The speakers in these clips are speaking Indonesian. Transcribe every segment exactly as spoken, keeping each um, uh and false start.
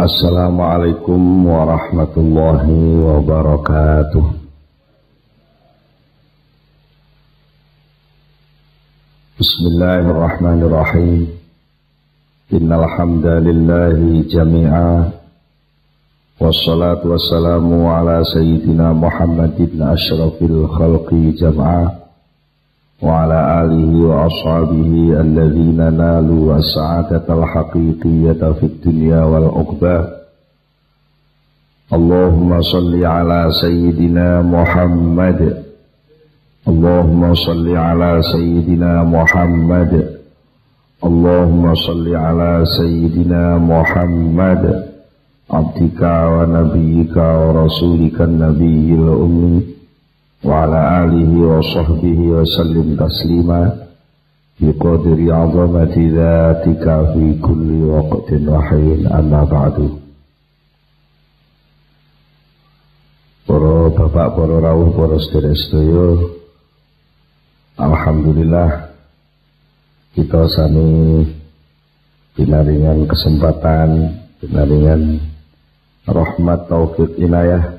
Assalamualaikum warahmatullahi wabarakatuh. Bismillahirrahmanirrahim. Innal hamdalillahi jami'a wassalatu wassalamu ala sayyidina Muhammadin asyrafil khalqi jam'a wa ala alihi wa ashabihi alladzina nalu as-sa'adatal haqiqiyyata fid dunya wal uqbah. Allahumma shalli ala sayyidina Muhammad, Allahumma shalli ala sayyidina Muhammad, Allahumma shalli ala sayyidina Muhammad abdika wa nabiyyika wa rasulika nabiyil ummi wa ala alihi wa sahbihi wa sallim taslima bi qadri azamati dzatika fi kulli waqtin wa hayyin. Amma ba'du. Para bapak, para rawuh, para sedherek sedaya, alhamdulillah kita sami pinaringan kesempatan, pinaringan rahmat, taufik, inayah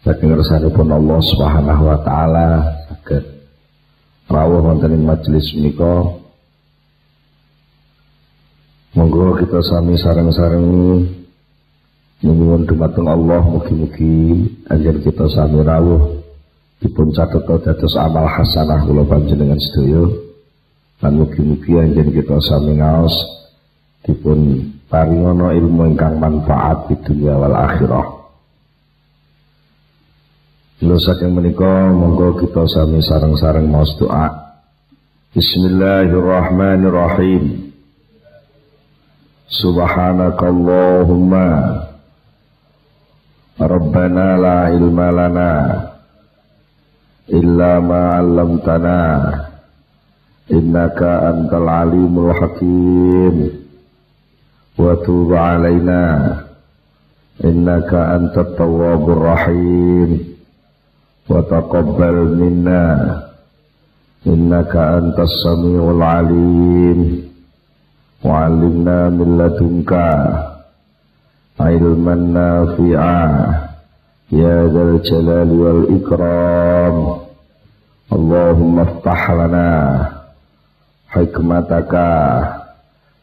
saking kersanipun Allah Subhanahu wa taala saged rawuh wonten ing majelis menika. Monggo kita sami sareng-sareng nyuwun dhumateng Allah, mugi-mugi anjen kita sami rawuh dipun catet dados amal hasanah kula panjenengan sedaya, lan mugi-mugi anjen kita sami ngaos dipun paringana ilmu ingkang manfaat di dunia wal akhirah. Lha saking menika monggo kita sami sareng-sareng maos doa. Bismillahirrahmanirrahim. Subhanakallahumma rabbana la ilma lana illa ma 'allamtana innaka antal alimul hakim wa tub 'alaina innaka antat tawwabur rahim. Wa taqabbal minna innaka antas samiul alim wa 'allimna min ladunka ilman nafi'a ya dzal jalali wal ikram. Allahumma iftah lana hikmataka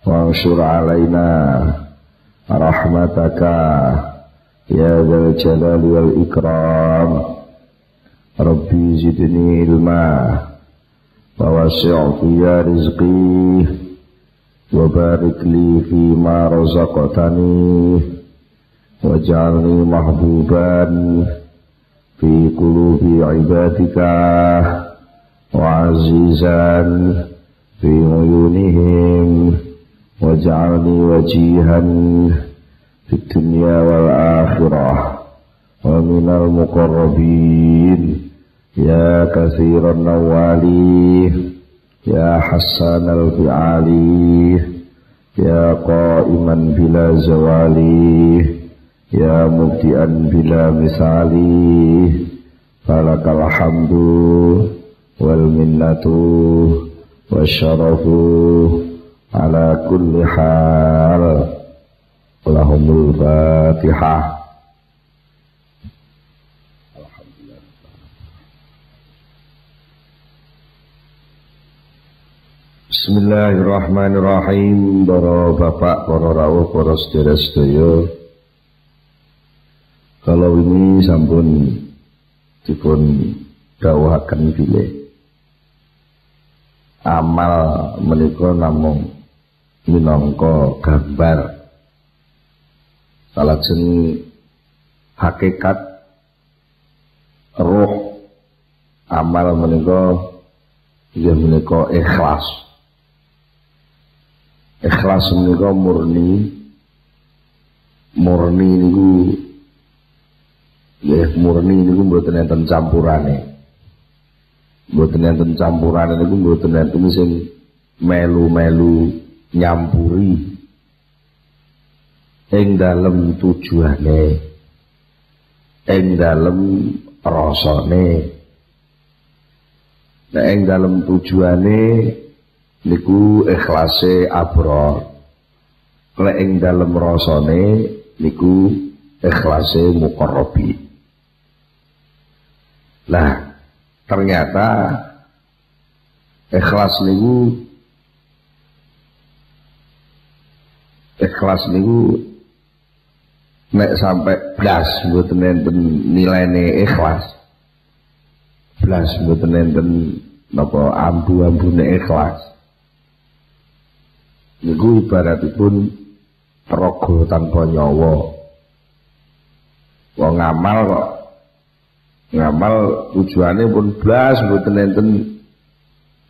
wa anshur 'alaina rahmataka ya dzal jalali wal ikram. Rabbi zidni ilma wa wasi' fiya rizqi wa barik li fi ma razaqtani waj'alni mahbuban fi qulubi ibadika wa azizan fi uyunihim waj'alni wajihan fid dunya wal akhirah wa minal muqarrabin. Ya kathiran nawali, ya hassan al-fi'ali, ya qaiman bila zawali, ya mubdi'an bila misali, falakal hamdu wal minnatu wasyarafu ala kulli hal. Allahumul Fatihah. Bismillahirrahmanirrahim. Para bapak, para rawuh, para sedherek sedaya, kalau ini sampun dipun dawuhaken bilih amal menika namung minangka gambar salajeng hakikat roh amal menika inggih menika ikhlas. Ikhlas menika murni, murni niku nggih murni niku mboten enten campurane. Mboten enten campurane niku mboten enten sing melu-melu nyampuri ing dalem tujuane, ing dalem rasane. Nek ing dalem tujuane niku ikhlase abror, lek ing dalem rasane niku ikhlase muqarrabi. Nah, ternyata ikhlas niku ikhlas niku nek sampai blas mboten enten nilaine ikhlas. Blas mboten enten napa ambu-ambune ikhlas. Niku ibaratipun paraga tanpa nyawa. Wong ngamal kok ngamal tujuane pun blas mboten enten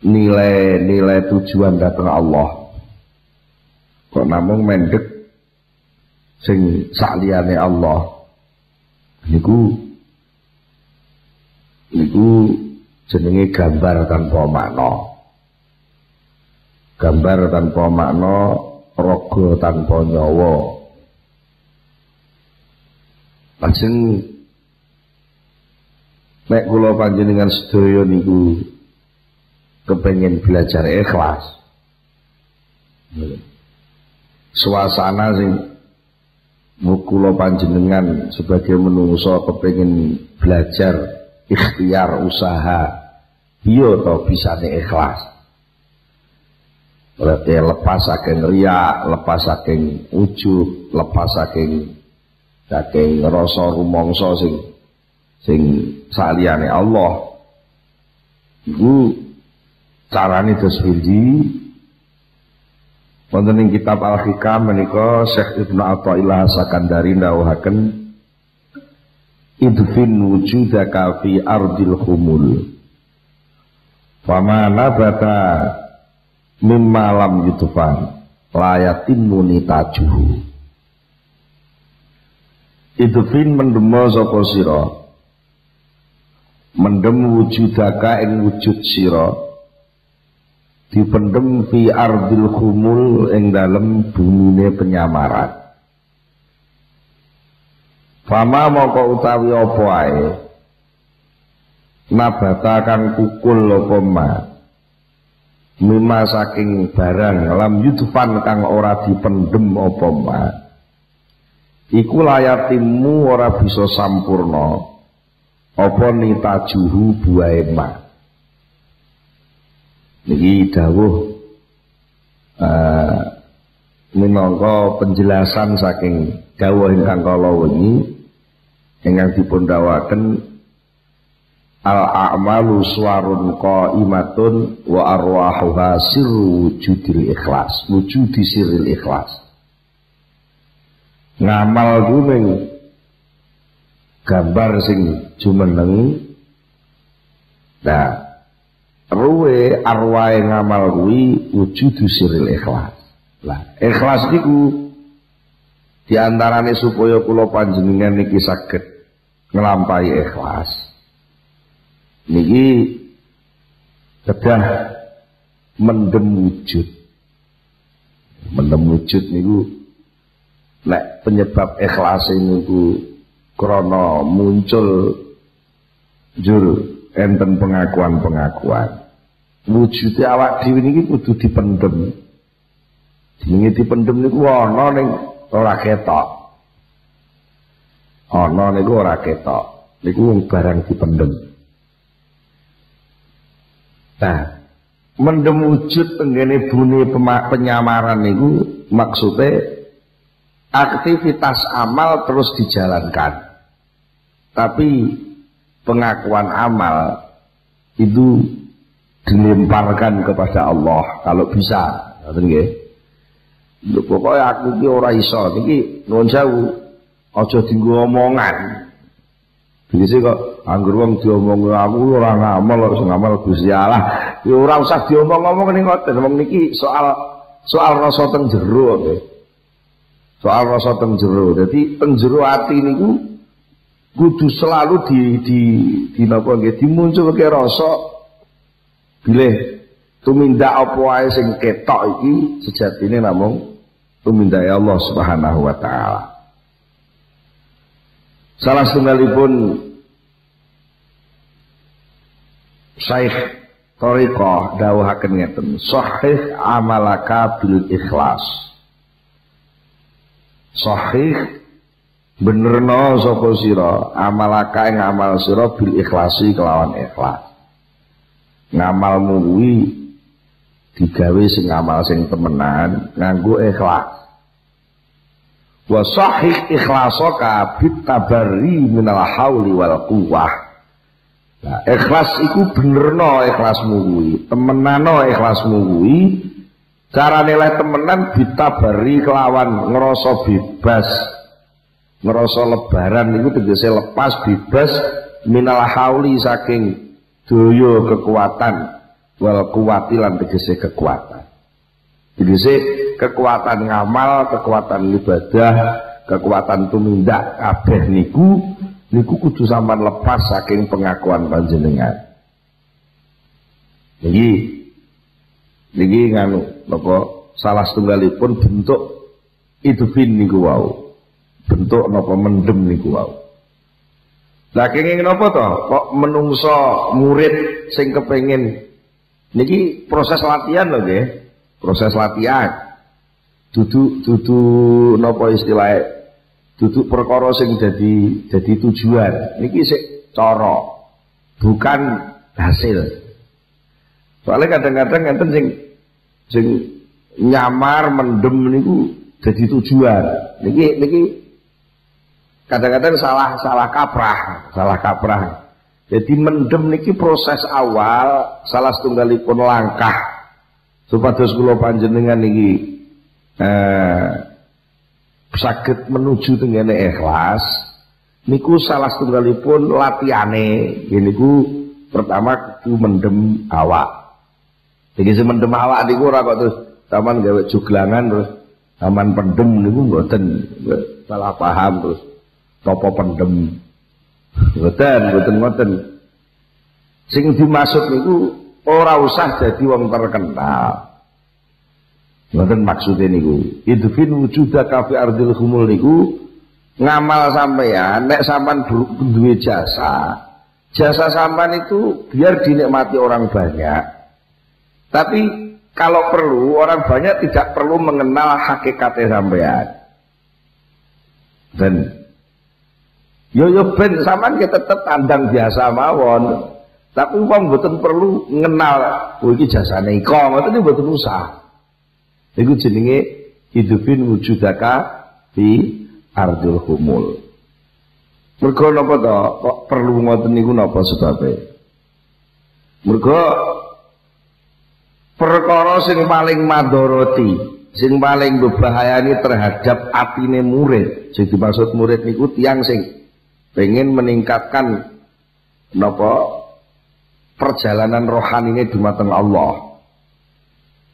nilai-nilai tujuan dateng Allah. Kok namung mendhet sing sakliyane Allah. Niku niku jenenge gambar tanpa makna. Gambar tanpa makna, raga tanpa nyawa. Lajeng nek kula panjenengan sedaya niku kepengin belajar ikhlas. Suasana sing kula panjenengan sebagai menungso kepengin belajar ikhtiar usaha, iya to bisane ikhlas. Berarti lepas saking riya, lepas saking ujub, lepas saking saking rasa rumangsa sing sing saliyane Allah. Iku carane dos pundi? Wonten ing kitab Al-Hikam menika Syekh Ibnu Athaillah As-Sakandari ndhawuhaken idfin wujudaka fi ardil khumul. Fama nabata mim malam yutufan layatin munita juhu idufin mendemo soko siro mendem wujudaka ing wujud siro dipendem fi ardil khumul ing dalem bumine penyamaran fama moko utawi apa ae nabata kang kukul apa ma mima saking barang lam yutufan kang ora dipendem apa ma iku layatimu ora bisa sampurna apa nitajuhu buae ma niki dawuh uh, minangka penjelasan saking dawuh ingkang kala wengi ingkang dipun dawaken al-a'malu suwarun qa'imatun wa arwahuha sirru wujudil ikhlas wujudi sirril ikhlas. Ngamal kuning gambar sing jumenengi. Nah, ruwe arwahe ngamal kuwi wujudu sirril ikhlas. Lah, ikhlas niku diantarane supaya kula panjenengan niki saged nglampahi ikhlas. Niki kedah mendem wujud, mendem wujud niku nek penyebab ikhlas niku krana muncul jul enten pengakuan-pengakuan. Wujude awak dhewe niki kudu dipendem. Jenenge dipendem niku ana ning ora ketok. Ana niku ora ketok. Niku barang dipendem. Nah, mendem wujud tenggene bune penyamaran niku maksudnya aktivitas amal terus dijalankan. Tapi pengakuan amal itu dilemparkan kepada Allah kalau bisa, ngoten nggih. Pokoke aku iki ora iso, niki nuwun sewu, aja dienggo omongan. Bisa kok anggur wong diomong aku ora ngamal ora ngamal Gusti Allah. Ya ora usah diomong-omong ning ngoten. Wong niki soal soal rasa teng jero nggih. Soal rasa teng jero. Dadi teng jero ati niku kudu selalu di di dinapa nggih dimunculke rasa bilih tumindak apa wae sing ketok iki sejatine namung tumindake Allah Subhanahu wa taala. Salah setunggalipun Syekh Thariqah dawuhaken ngeten, shahih amalaka bil ikhlas sahih benerno sapa sira amalaka ing amal sira bil ikhlasi kelawan ikhlas. Ngamalmu kuwi digawe sing amal sing temenan nganggo ikhlas. Wa sahih ikhlasoka bit tabarri minal hauli wal quwwah. Nah, ikhlas iku benerno ikhlasmu kuwi, temenano ikhlasmu kuwi. Cara nilai temenan ditabari kelawan ngerasa bebas, ngerasa lebaran itu tegese lepas bebas minal hauli saking daya kekuatan wal kuwati lan tegese kekuatan. Tegese kekuatan ngamal, kekuatan ibadah, kekuatan tumindak kabeh niku niku kudu sampean lepas saking pengakuan panjenengan. Jadi niki nganu napa salah setunggalipun bentuk idufin niku wau. Bentuk napa mendem niku wau. Lah kenging napa to? Kok menungso murid sing kepengin niki proses latihan lho nggih. Proses latihan. Dudu dudu napa istilahe? Dudu perkara sing dadi dadi tujuan. Niki sik cara, bukan hasil. Soalnya kadang-kadang ngenten sing sing nyamar mendem niku jadi tujuan. Niki niki kadang-kadang salah salah kaprah, salah kaprah. Jadi mendem niki proses awal salah setunggalipun langkah supados kula panjenengan niki eh saged menuju tengene ikhlas niku salah setunggalipun latihane. Niku pertama kudu mendem awak. Jadi semendem awak niku ora kok terus taman gawe juglangan terus taman pendem niku mboten, salah paham terus topo pendem. Mboten, mboten mboten. Sing dimaksud niku ora usah jadi wong terkenal. Mboten maksude niku. Idfin wujudaka fi ardil humul niku ngamal sampean nek sampean duwe jasa. Jasa sampean itu biar dinikmati orang banyak. Tapi kalau perlu orang banyak tidak perlu mengenal hakikatnya sampean. Dan yo yo ben sampean kita tetap tandang biasa mawon. Tapi wong mboten perlu ngenal oh iki jasane iko, mboten mboten usah. Iku jenenge hidupin wujudaka di ardul humul. Mergo napa to? Kok perlu ngoten niku napa sebabe? Mergo perkara sing paling madharati, sing paling berbahayani terhadap atine murid. Jadi maksud murid niku tiyang sing pengen meningkatkan napa perjalanan rohanine dumateng Allah.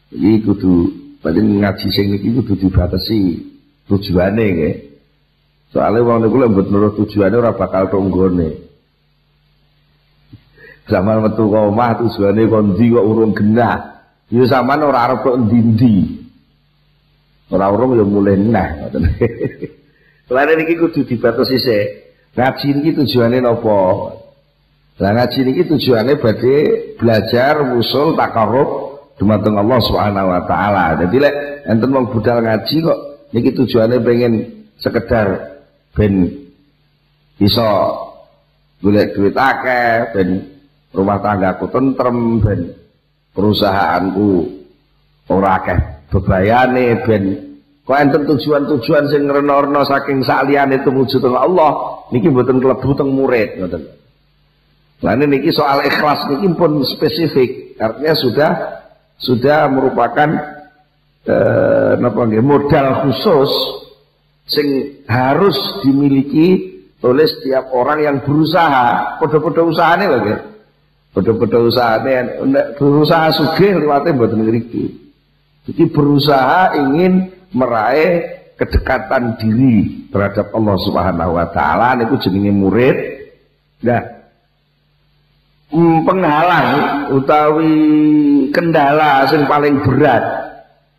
Iki kudu padahal ngaji sing niki kudu dibatasi tujuane nggih. Soale wong niku lek mbet nurut tujuane ora bakal tonggone. Zaman metu ka omah tujuane kondi kok urung genah. Yo sampean ora arep kok ndi-ndi. Ora urung yo mulih neh ngoten. Lare niki kudu dibatasi sik. Ngaji niki tujuane napa? Lah ngaji niki tujuane badhe belajar usul takarrub dumateng Allah Subhanahu wa taala. Dadi lek enten wong budal ngaji kok niki tujuane pengen sekedar ben iso golek duit akeh, ben rumah tanggaku tentrem, ben perusahaanku ora akeh bebayane ben kok enten tujuan-tujuan sing ngreno-reno saking sakliyane tumuju teng Allah niki mboten kelebu teng murid ngoten. Lah niki soal ikhlas niki pun spesifik, artinya sudah sudah merupakan eh, napa nggih modal khusus sing harus dimiliki oleh setiap orang yang berusaha, padha-padha usahane lho nggih. Padha-padha usahane, nek berusaha sugih liwate mboten ngriki. Jadi berusaha ingin meraih kedekatan diri terhadap Allah Subhanahu wa taala niku jenenge murid. Nah, penghalang utawi kendala sing paling berat,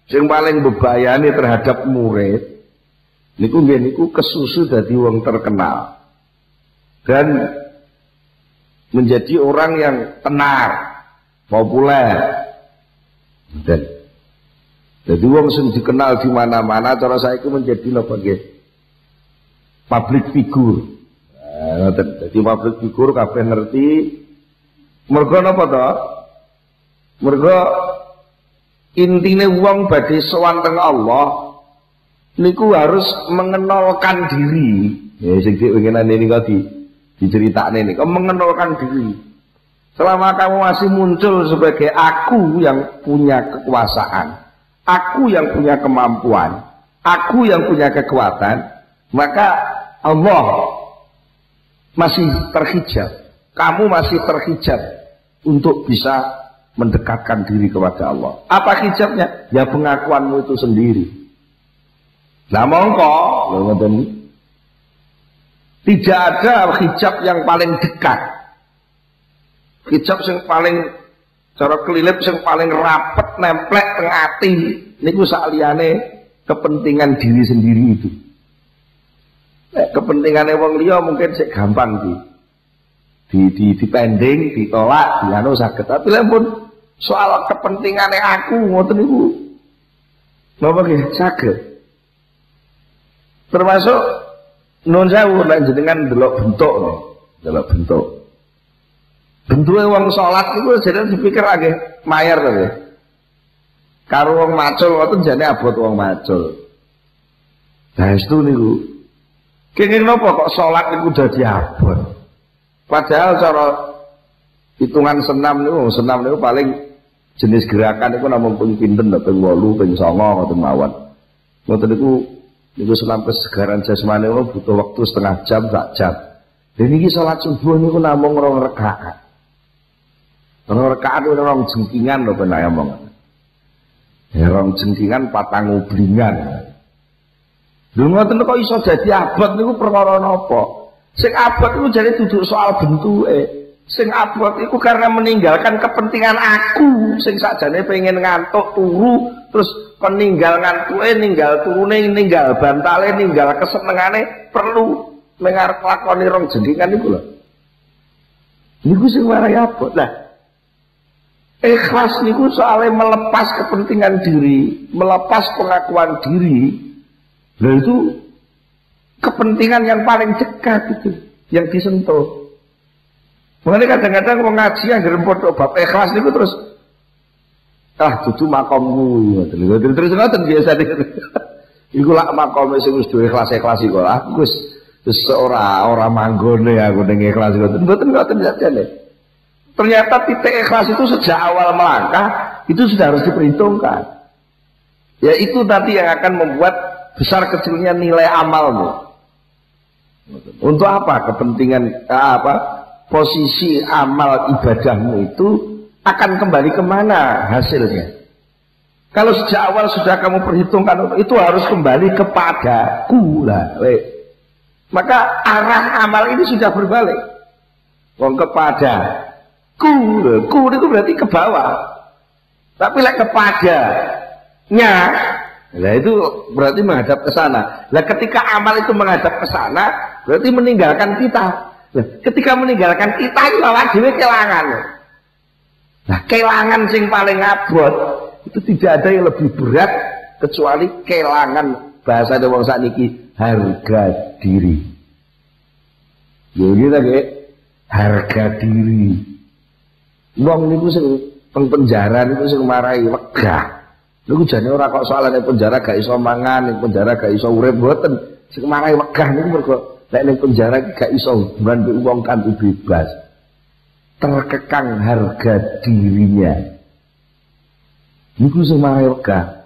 sing paling bebayani terhadap murid niku nggih niku kesusu dadi wong terkenal. Dan menjadi orang yang tenar, populer. Dan jadi wong sing dikenal di mana-mana cara saiki menjadi napa nggih public figure. Nah, jadi public figure kabeh ngerti. Mergo napa to? Mergo intine wong badhe sowan teng Allah niku harus mengenalkan diri. Ya sing diwenginane niku di diceritakne niku mengenalkan diri. Selama kamu masih muncul sebagai aku yang punya kekuasaan, aku yang punya kemampuan, aku yang punya kekuatan, maka Allah masih terhijab. Kamu masih terhijab untuk bisa mendekatkan diri kepada Allah. Apa hijabnya? Ya pengakuanmu itu sendiri. Nah mongko, tidak ada hijab yang paling dekat. Hijab yang paling cara kelilip yang paling rapet nemplek teng ati niku saliyane kepentingan diri sendiri itu. Nek kepentingane wong liya mungkin sik gampang iki. Di di dipending, ditolak, dianu saged. Tapi lha pun soal kepentingane aku ngoten niku. Napa nggih saged. Termasuk nuwun sewu nek jenengan delok bentuk, delok bentuk. Bentuknya wong sholat itu jadi dipikir agak mayar tadi. Karo wong macul itu jadi abot wong macul. Nah itu niku. Kenging nopo kok sholat itu udah diabot. Padahal cara hitungan senam niku, senam niku paling jenis gerakan itu namung ping pinten to ping wolu ping sanga ngoten mawon. Ngoten niku niku senam kesegaran jasmani butuh waktu setengah jam sak jam. Dene iki salat subuh niku namung rong rakaat. Rong rakaat ora rong jengkingan lho benak omong. Ya rong jengkingan patang ublingan. Lho ngoten kok iso dadi abot niku perkara napa? Sing abot iku jare duduk soal bentuke. Sing abot iku karena meninggalkan kepentingan aku sing sakjane pengen ngantuk turu terus peninggal ngantuke, ninggal turune, ninggal bantale, ninggal kesenengane perlu mengarep lakoni rong jengkingan niku lho. Niku sing warai abot. Lah ikhlas niku soalnya melepas kepentingan diri, melepas pengakuan diri, dan itu kepentingan yang paling dekat itu, yang disentuh. Makanya kadang-kadang mengaji yang gerempot bab ikhlas niku terus, ah dudu makommu, terus ngoten biasa niku. Iku lak makome sing wis duwe ikhlas-ikhlas iku, aku wis ora ora manggone aku ning ikhlas ngoten. Mboten ngoten sakjane. Ternyata titik ikhlas itu sejak awal melangkah itu sudah harus diperhitungkan. Ya itu nanti yang akan membuat besar kecilnya nilai amalmu. Untuk apa? Kepentingan apa? Posisi amal ibadahmu itu akan kembali kemana hasilnya? Kalau sejak awal sudah kamu perhitungkan itu harus kembali kepadaku lah. Maka arah amal ini sudah berbalik. Wong kepada ku, ku itu berarti ke bawah. Tapi lek kepadanya, nah itu berarti menghadap ke sana. Lah ketika amal itu menghadap ke sana, berarti meninggalkan kita. Nah, ketika meninggalkan kita itu awake dhewe kelangan. Nah, kelangan sing paling abot itu tidak ada yang lebih berat kecuali kelangan bahasa wong sakniki harga diri. Ya gitu nggih, harga diri. Wong niku sing teng penjara niku sing marai wegah. Niku jane ora kok soalane penjara gak iso mangan, ning penjara gak iso urip mboten. Sing marai wegah niku mergo nek ning penjara gak iso hubungan mbek wong kanthi bebas. Terkekang harga dirinya. Niku sing marai wegah.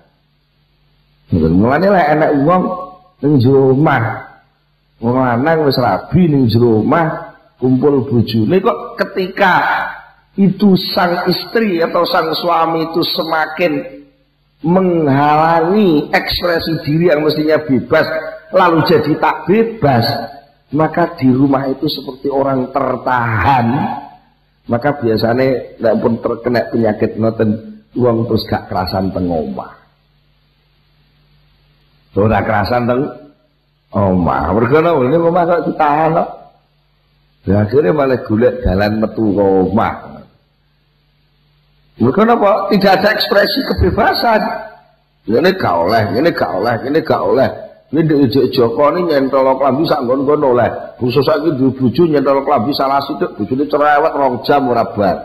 Mulane lek enek wong ning jero omah. Wong lanang wis rabi ning jero omah kumpul bojone kok ketika itu sang istri atau sang suami itu semakin menghalangi ekspresi diri yang mestinya bebas lalu jadi tak bebas, maka di rumah itu seperti orang tertahan. Maka biasanya ndak pun terkena penyakit ngoten wong terus gak kerasan teng omah. Ora kerasan teng omah. Mergo ini omah kok ditahan kok. Lah akhirnya malah golek dalan metu ke omah. Bukan apa, tidak ada ekspresi kebebasan. Ini gak oleh, ini gak oleh, ini gak oleh. Ini diejek Joko ini nyentol klambi sak nggon-nggon oleh. Busu saiki duwe bojo nyentol klambi salah sithik bojone cerewet rong jam ora bar.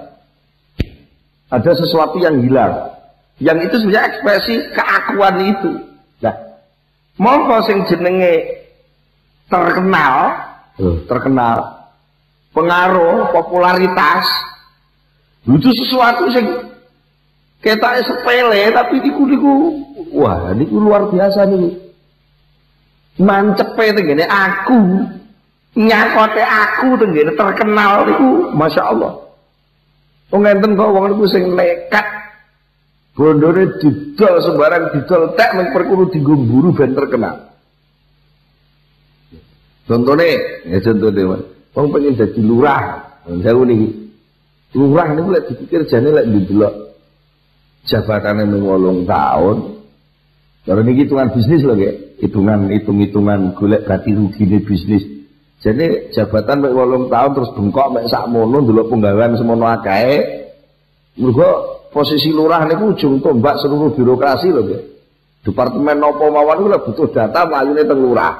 Ada sesuatu yang hilang. Yang itu sebenarnya ekspresi keakuan itu. Nah, mongko sing jenenge terkenal, hmm. terkenal pengaruh popularitas itu sesuatu sing ketake sepele tapi niku-niku wah niku luar biasa niku. Mancepe tenggene aku, nyakote aku tenggene terkenal niku, masya Allah. Wong enten kok wong niku sing nekat, bondone didol sembarang didol tek men perkuru dienggo mburu ben terkenal. Contone, ya contone wong pengen dadi lurah, jauh niki. Lurah niku lek dipikir jane lek ndelok jabatane mung wolung taun. Kalau niki hitungan bisnis lho nggih. hitungan hitung-hitungan golek ganti rugine bisnis. Jadi jabatan mek wolung taun terus bengkok mek sakmono ndelok penggawean semono akae. Mergo posisi lurah niku ujung tombak seluruh birokrasi lho nggih. Departemen napa mawon niku lek butuh data mlayune teng lurah.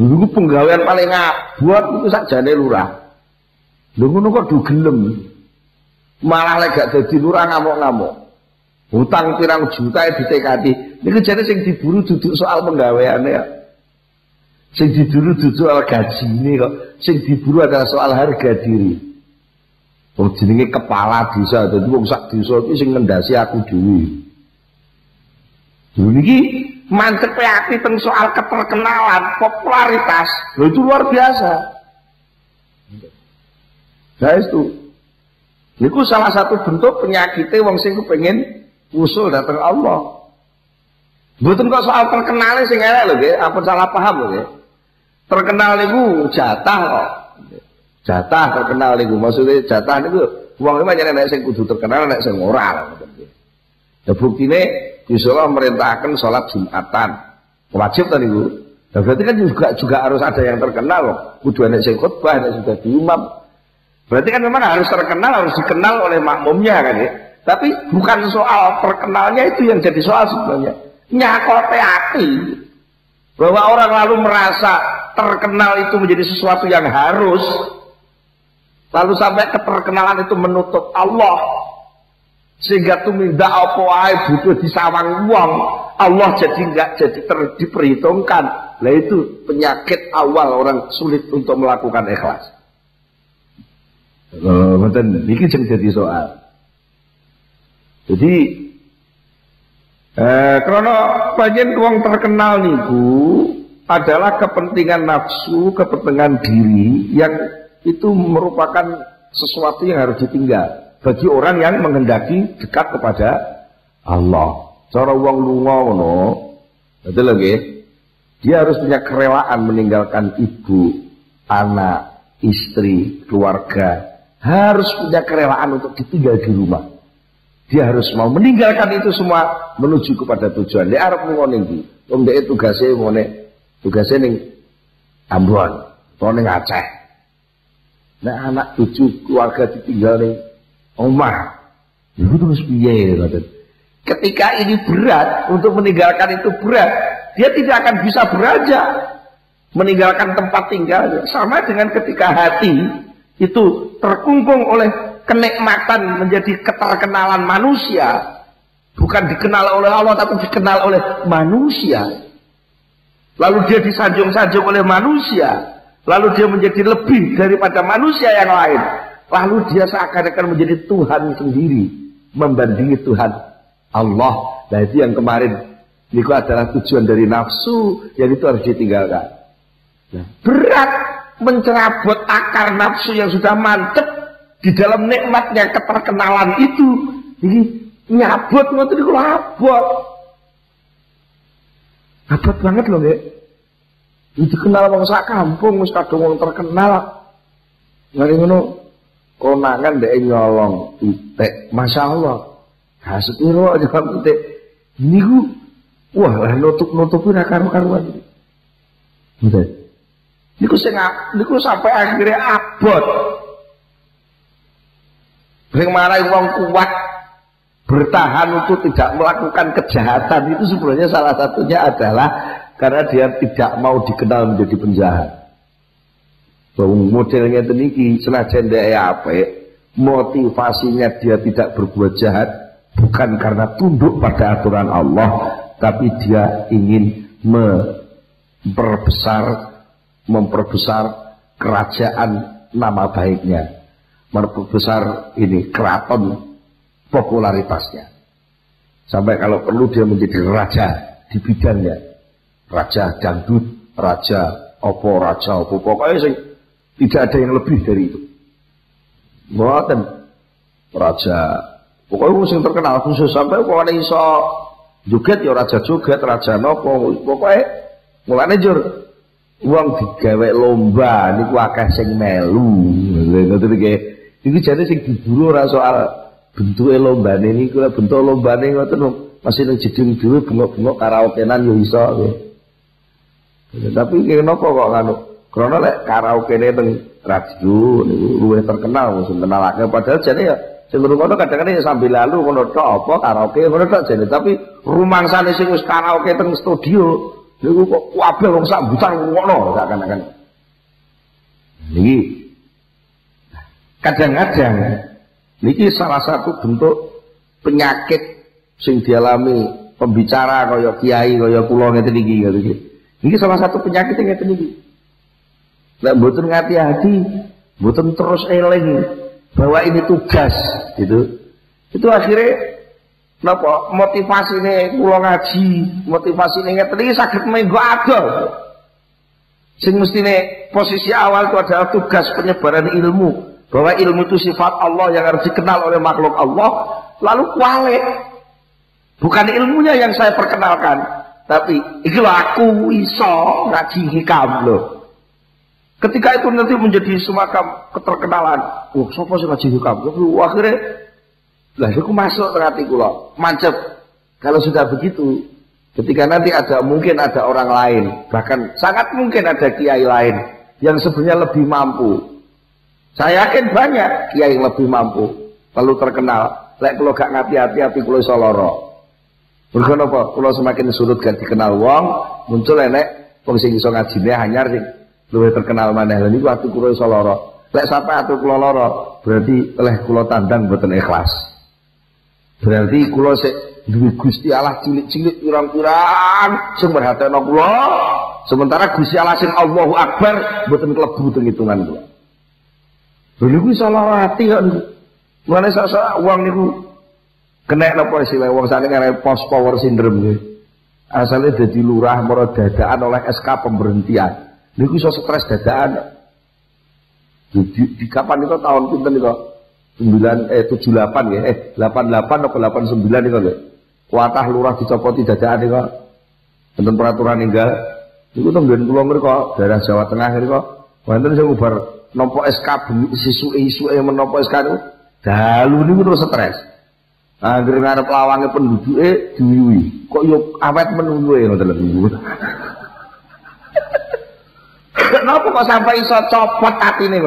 Dulu penggawean paling ngabot niku sakjane lurah. Lho ngono kok do gelem. Malah lek gak dadi lurah ngamuk-ngamuk. Hutang pirang juta ditekati. Niku jane sing diburu duduk soal penggaweane ya. Sing diburu duduk soal gajine kok. Sing diburu adalah soal harga diri. Wong jenenge kepala desa, dadi wong sak desa iki sing ngendhasi aku dhewe. Lho niki mancepe ati teng soal keterkenalan, popularitas. Lho itu luar biasa. Guys tuh. Niku salah satu bentuk penyakitnya wong sing kepengin usul datang Allah. Mboten kok soal terkenal sing elek lho nggih, apa salah paham lho nggih. Terkenal niku jatah kok. Jatah terkenal niku maksudnya jatah niku wong iki pancen nek sing kudu terkenal nek sing ora ngoten nggih. Ya buktine Gusti Allah merintahkan salat Jumatan. Wajib ta niku. Lah berarti kan juga juga harus ada yang terkenal kok. Kudu ana sing khotbah, nek sudah diimam. Berarti kan memang harus terkenal, harus dikenal oleh makmumnya kan ya. Tapi bukan soal terkenalnya itu yang jadi soal sebenarnya. Nyakote ati bahwa orang lalu merasa terkenal itu menjadi sesuatu yang harus, lalu sampai keterkenalan itu menutup Allah sehingga tumindak apa wae butuh disawang wong, Allah jadi enggak jadi ter, diperhitungkan. Lah itu penyakit awal orang sulit untuk melakukan ikhlas. Oh, betul. Ini yang jadi soal. Jadi eh, karena banyak orang terkenal niku adalah kepentingan nafsu, kepentingan diri yang itu merupakan sesuatu yang harus ditinggal bagi orang yang menghendaki dekat kepada Allah. Cara wong lunga ngono, betul lagi. Dia harus punya kerelaan meninggalkan ibu, anak, istri, keluarga. Harus punya kerelaan untuk ditinggal di rumah. Dia harus mau meninggalkan itu semua menuju kepada tujuan. Dia harus mengonengi. Kemudian tugasnya mengoneng, tugasnya neng Ambon, neng Aceh. Nah anak cucu keluarga ditinggal neng omah. Itu terus biaya. Ketika ini berat untuk meninggalkan itu berat, dia tidak akan bisa beranjak meninggalkan tempat tinggalnya. Sama dengan ketika hati itu terkungkung oleh kenikmatan menjadi keterkenalan manusia, bukan dikenal oleh Allah tapi dikenal oleh manusia, lalu dia disanjung-sanjung oleh manusia, lalu dia menjadi lebih daripada manusia yang lain, lalu dia seakan-akan menjadi Tuhan sendiri membandingi Tuhan Allah. Nah itu yang kemarin itu adalah tujuan dari nafsu yang itu harus ditinggalkan. Berat mencerabut akar nafsu yang sudah mantep di dalam nikmatnya keterkenalan itu. Jadi nyabut ngoten niku abot. Abot banget loh nggih. Itu kenal wong sak kampung wis kadung wong terkenal. Ngene ngono konangan ndek nyolong titik. Masyaallah. Hasut piro nyolong titik. Niku wah lah nutup-nutupi ra karo-karuan. Nggih. Niku sing niku sampai akhirnya abot. Sing marai wong kuat bertahan untuk tidak melakukan kejahatan itu sebenarnya salah satunya adalah karena dia tidak mau dikenal menjadi penjahat. Bawang modelnya teniki, senajan dia apa? Motivasinya dia tidak berbuat jahat bukan karena tunduk pada aturan Allah, tapi dia ingin memperbesar, memperbesar kerajaan nama baiknya, memperbesar ini keraton popularitasnya. Sampai kalau perlu dia menjadi raja di bidangnya, raja dangdut, raja opo, raja opo, pokoknya sih tidak ada yang lebih dari itu. Buatan raja, pokoknya yang terkenal khusus sampai pokoknya iso joget ya raja joget, raja nopo, pokoknya mulanya jur uang digawe lomba, ini wakah sing melu, ini jadi sing diburu orang soal bentuknya lomba ini, kalau bentuk lomba ini masih yang jeding dulu bengok-bengok karaokenan ya iso ya. Tapi kenapa kok nganu? Karena lek karaokenan teng radio luwih terkenal sing kenalake padahal jane ya sing ngono kadang-kadang ya sambil lalu ngono tok apa karaoke ngono tok jane tapi rumangsane sing wis karaoke teng studio niku kok kabeh wong sak butar ngono sakane. Niki kadang-kadang niki salah satu bentuk penyakit sing dialami pembicara kaya kiai kaya kula ngeten iki gitu. Niki salah satu penyakit ngeten iki. Nek mboten ngati-ati, mboten terus eling bahwa ini tugas gitu. Itu akhirnya napa motivasine kula ngaji, motivasine ngeten iki saged menggo adol. Sing mestine posisi awal itu adalah tugas penyebaran ilmu. Bahwa ilmu itu sifat Allah yang harus dikenal oleh makhluk Allah. Lalu kualik, bukan ilmunya yang saya perkenalkan, tapi itu aku iso ngaji hikam loh. Ketika itu nanti menjadi semacam keterkenalan. Oh, siapa sih ngaji hikam? Akhirnya, lah aku masuk terhati kula, mancep. Kalau sudah begitu, ketika nanti ada mungkin ada orang lain, bahkan sangat mungkin ada kiai lain yang sebenarnya lebih mampu. Saya yakin banyak kiai yang lebih mampu, lalu terkenal. Lek kalau gak ngati-hati, hati kalau iso lara. Mergo napa? Kalau semakin surut gak dikenal wong, muncul enek wong sing iso ngajine anyar sing luwih terkenal maneh. Lha niku ati kula iso lara. Lek sampe ati kula lara, berarti oleh kula tandang mboten ikhlas. Berarti kula sik duwe Gusti Allah cilik-cilik pirang-pirang sing merhateno kula, sementara Gusti Allah sing Allahu Akbar mboten klebu teng hitungan kula. Dulu gue salah hati kan, mana salah uang niku kena apa sih lah uang saling kayak post power syndrome nih, asalnya jadi lurah moro dadaan oleh S K pemberhentian, niku so stres dadaan. Di, di, di kapan itu tahun pinter nih kok sembilan eh tujuh delapan ya eh delapan delapan atau delapan sembilan nih kok, kuatah lurah dicopoti dadaan nih kok, tentang peraturan enggak, niku tuh gak ngeluarin kok daerah Jawa Tengah nih kok, mantan saya ubar. Nopo S K siswa-siswa yang menopo S K itu dalu ini terus stres. Akhirnya ngarep lawangnya penduduknya diwiwi. Kok yuk awet menunggu ya kenapa kok sampai iso copot hati ini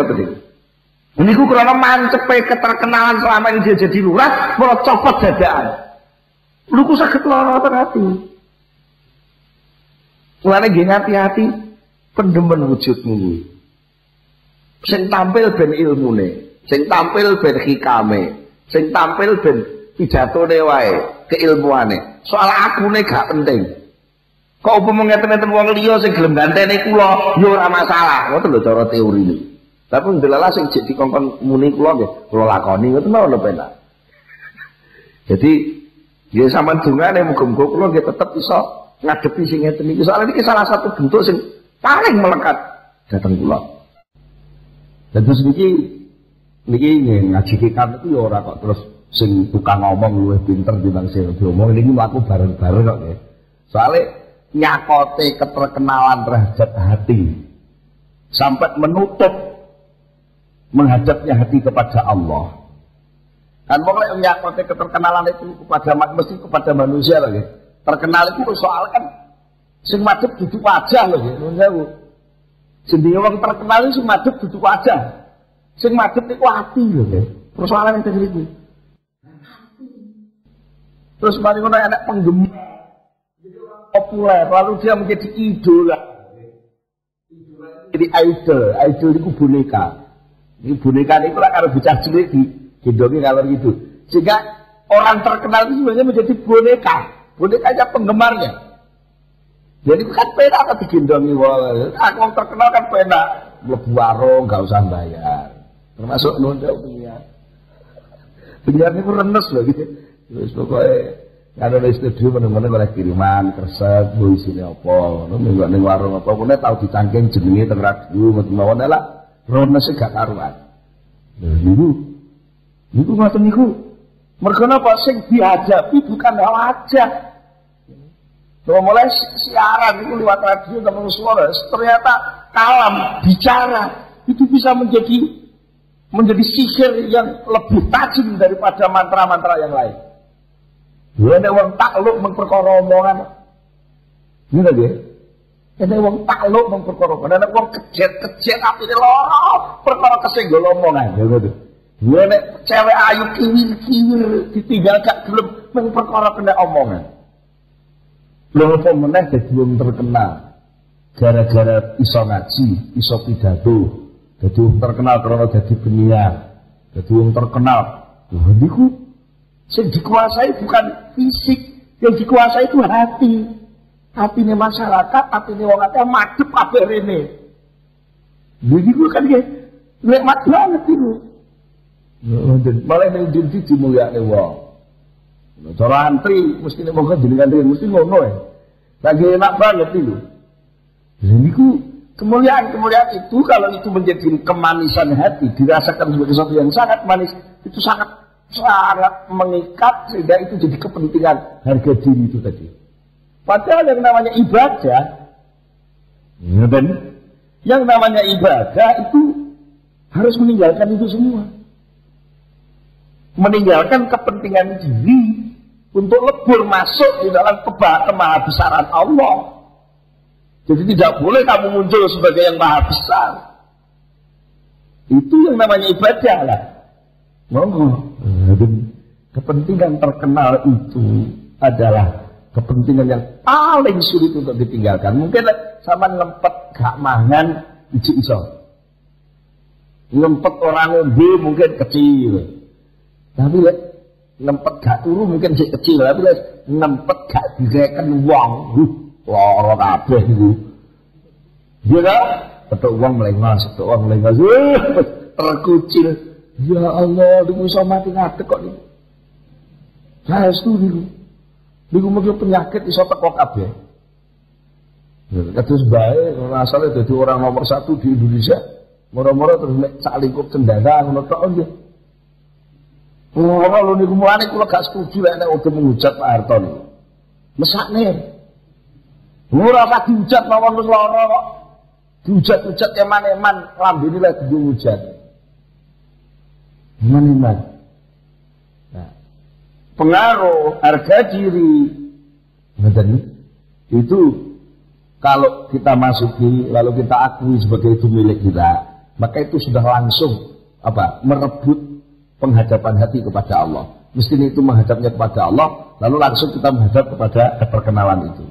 ini ku karena mancepe keterkenalan selama ini dia jadi lurah malah copot dadaan lu ku sakit lorotan hati mulanya gini hati-hati pendemen wujudmu sing tampil ben ilmune, sing tampil ben hikame, sing tampil ben pidhatone wae, keilmuane. Soal akune gak penting. Kok upama ngeten-ngeten wong liya sing gelem gantene kula, ya ora masalah. Ngoten lho cara teorine. Tapi ndelalah sing jek dikongkon muni kula nggih, kula lakoni ngoten lho penak. Jadi, nggih sampean dungane muga-muga kula nggih tetep iso ngadepi sing ngeten iki. Soale iki salah satu bentuk sing paling melekat dateng kula. Dan terus niki niki ngaji kitab itu ya ora kok terus sing tukang ngomong luwih pinter timbang sing diomong niki mlaku bareng-bareng kok ya. Soale nyakote keterkenalan terhadap hati sampai menutup menghadapnya hati kepada Allah. Kan wong lek nyakote keterkenalan itu kepada mesti kepada manusia lho ya. Terkenal itu soal kan sing madhep duduk wajah lho ya. Jadi orang terkenal itu madhep duduk wajah, sing madhep itu hati loh, persoalan yang terjadi. Terus mari kita anak penggemar, jadi orang populer, lalu dia menjadi idola. Jadi idol, idol itu boneka. Ini boneka ini kurang harus bicara cilik di gendongnya kalau gitu. Sehingga orang terkenal itu sebenarnya menjadi boneka, boneka aja penggemarnya. Jadi kan penak kan digendongi wong. Aku nah, terkenal kan penak, mlebu warung gak usah bayar. Termasuk nonjok penyiar. Penyiar itu renes loh gitu. Terus pokoknya ada di studio bener-bener oleh kiriman, kerset, isinya apa nggak ada warung apa, karena tahu dicangking jenengnya terhadap dulu, ngerti-ngerti lah ronasnya gak karuan itu, itu macam itu mereka apa, yang dihadapi bukan hal aja kalau mulai siaran itu lewat radio sama suara, ternyata kalam, bicara itu bisa menjadi menjadi sihir yang lebih tajam daripada mantra-mantra yang lain. Ada orang takluk memperkara omongan. Ini tadi ya. Ada orang takluk memperkara omongan. Ada orang kejet-kejet api ini lorok. Perkara kesenggol omongan. Ada cewek ayu kiwir-kiwir. Ditinggal gak gelap memperkara kena omongan. Belum pemenang jadi belum terkenal. Gara-gara iso ngaji, iso pidato. Jadi terkenal karena jadi penyiar. Jadi terkenal. Wadiku. Yang dikuasai bukan fisik, yang dikuasai itu hati. Hatinya masyarakat, hatinya orang kata madep apa ini. Jadi gue kan kayak nikmat banget itu. Malah yang diri dimuliakan orang. Cara antri, mesti mau jenengan diri, mesti ngono ya. Lagi enak banget itu. Jadi gue kemuliaan-kemuliaan itu kalau itu menjadi kemanisan hati, dirasakan sebagai sesuatu yang sangat manis, itu sangat sangat mengikat sehingga itu jadi kepentingan harga diri itu tadi. Padahal yang namanya ibadah, ya ben, yang namanya ibadah itu harus meninggalkan itu semua, meninggalkan kepentingan diri untuk lebur masuk di dalam kemahabesaran Allah. Jadi tidak boleh kamu muncul sebagai yang maha besar. Itu yang namanya ibadah lah. Monggo, kepentingan terkenal itu adalah kepentingan yang paling sulit untuk ditinggalkan. Mungkin sama ngempet gak mangan iji iso, ngempet orang ngombe mungkin kecil, tapi lek ngempet gak turu mungkin sih kecil, tapi lek ngempet gak direken uang, lorot kabeh niku, iya kan? Petuk uang melengos, petuk uang melengos, terkucil. Ya Allah, aku bisa mati ngadek kok ini. Saya setuju. Aku mungkin penyakit bisa tekok kabeh. Terus baik, asalnya jadi orang nomor satu di Indonesia. Moro-moro terus sak lingkup cendana, ngono-ngono aja. Ora lho niku mulane kula gak setuju nek uga menghujat Pak Harto niku. Mesakne. Ora usah dihujat mawon wis lara kok. Dihujat-hujat eman-eman, lambene lagi dihujat. Meniman. Nah, pengaruh harga diri itu kalau kita masuki lalu kita akui sebagai itu milik kita, maka itu sudah langsung apa merebut penghadapan hati kepada Allah. Mestinya itu menghadapnya kepada Allah, lalu langsung kita menghadap kepada keterkenalan itu.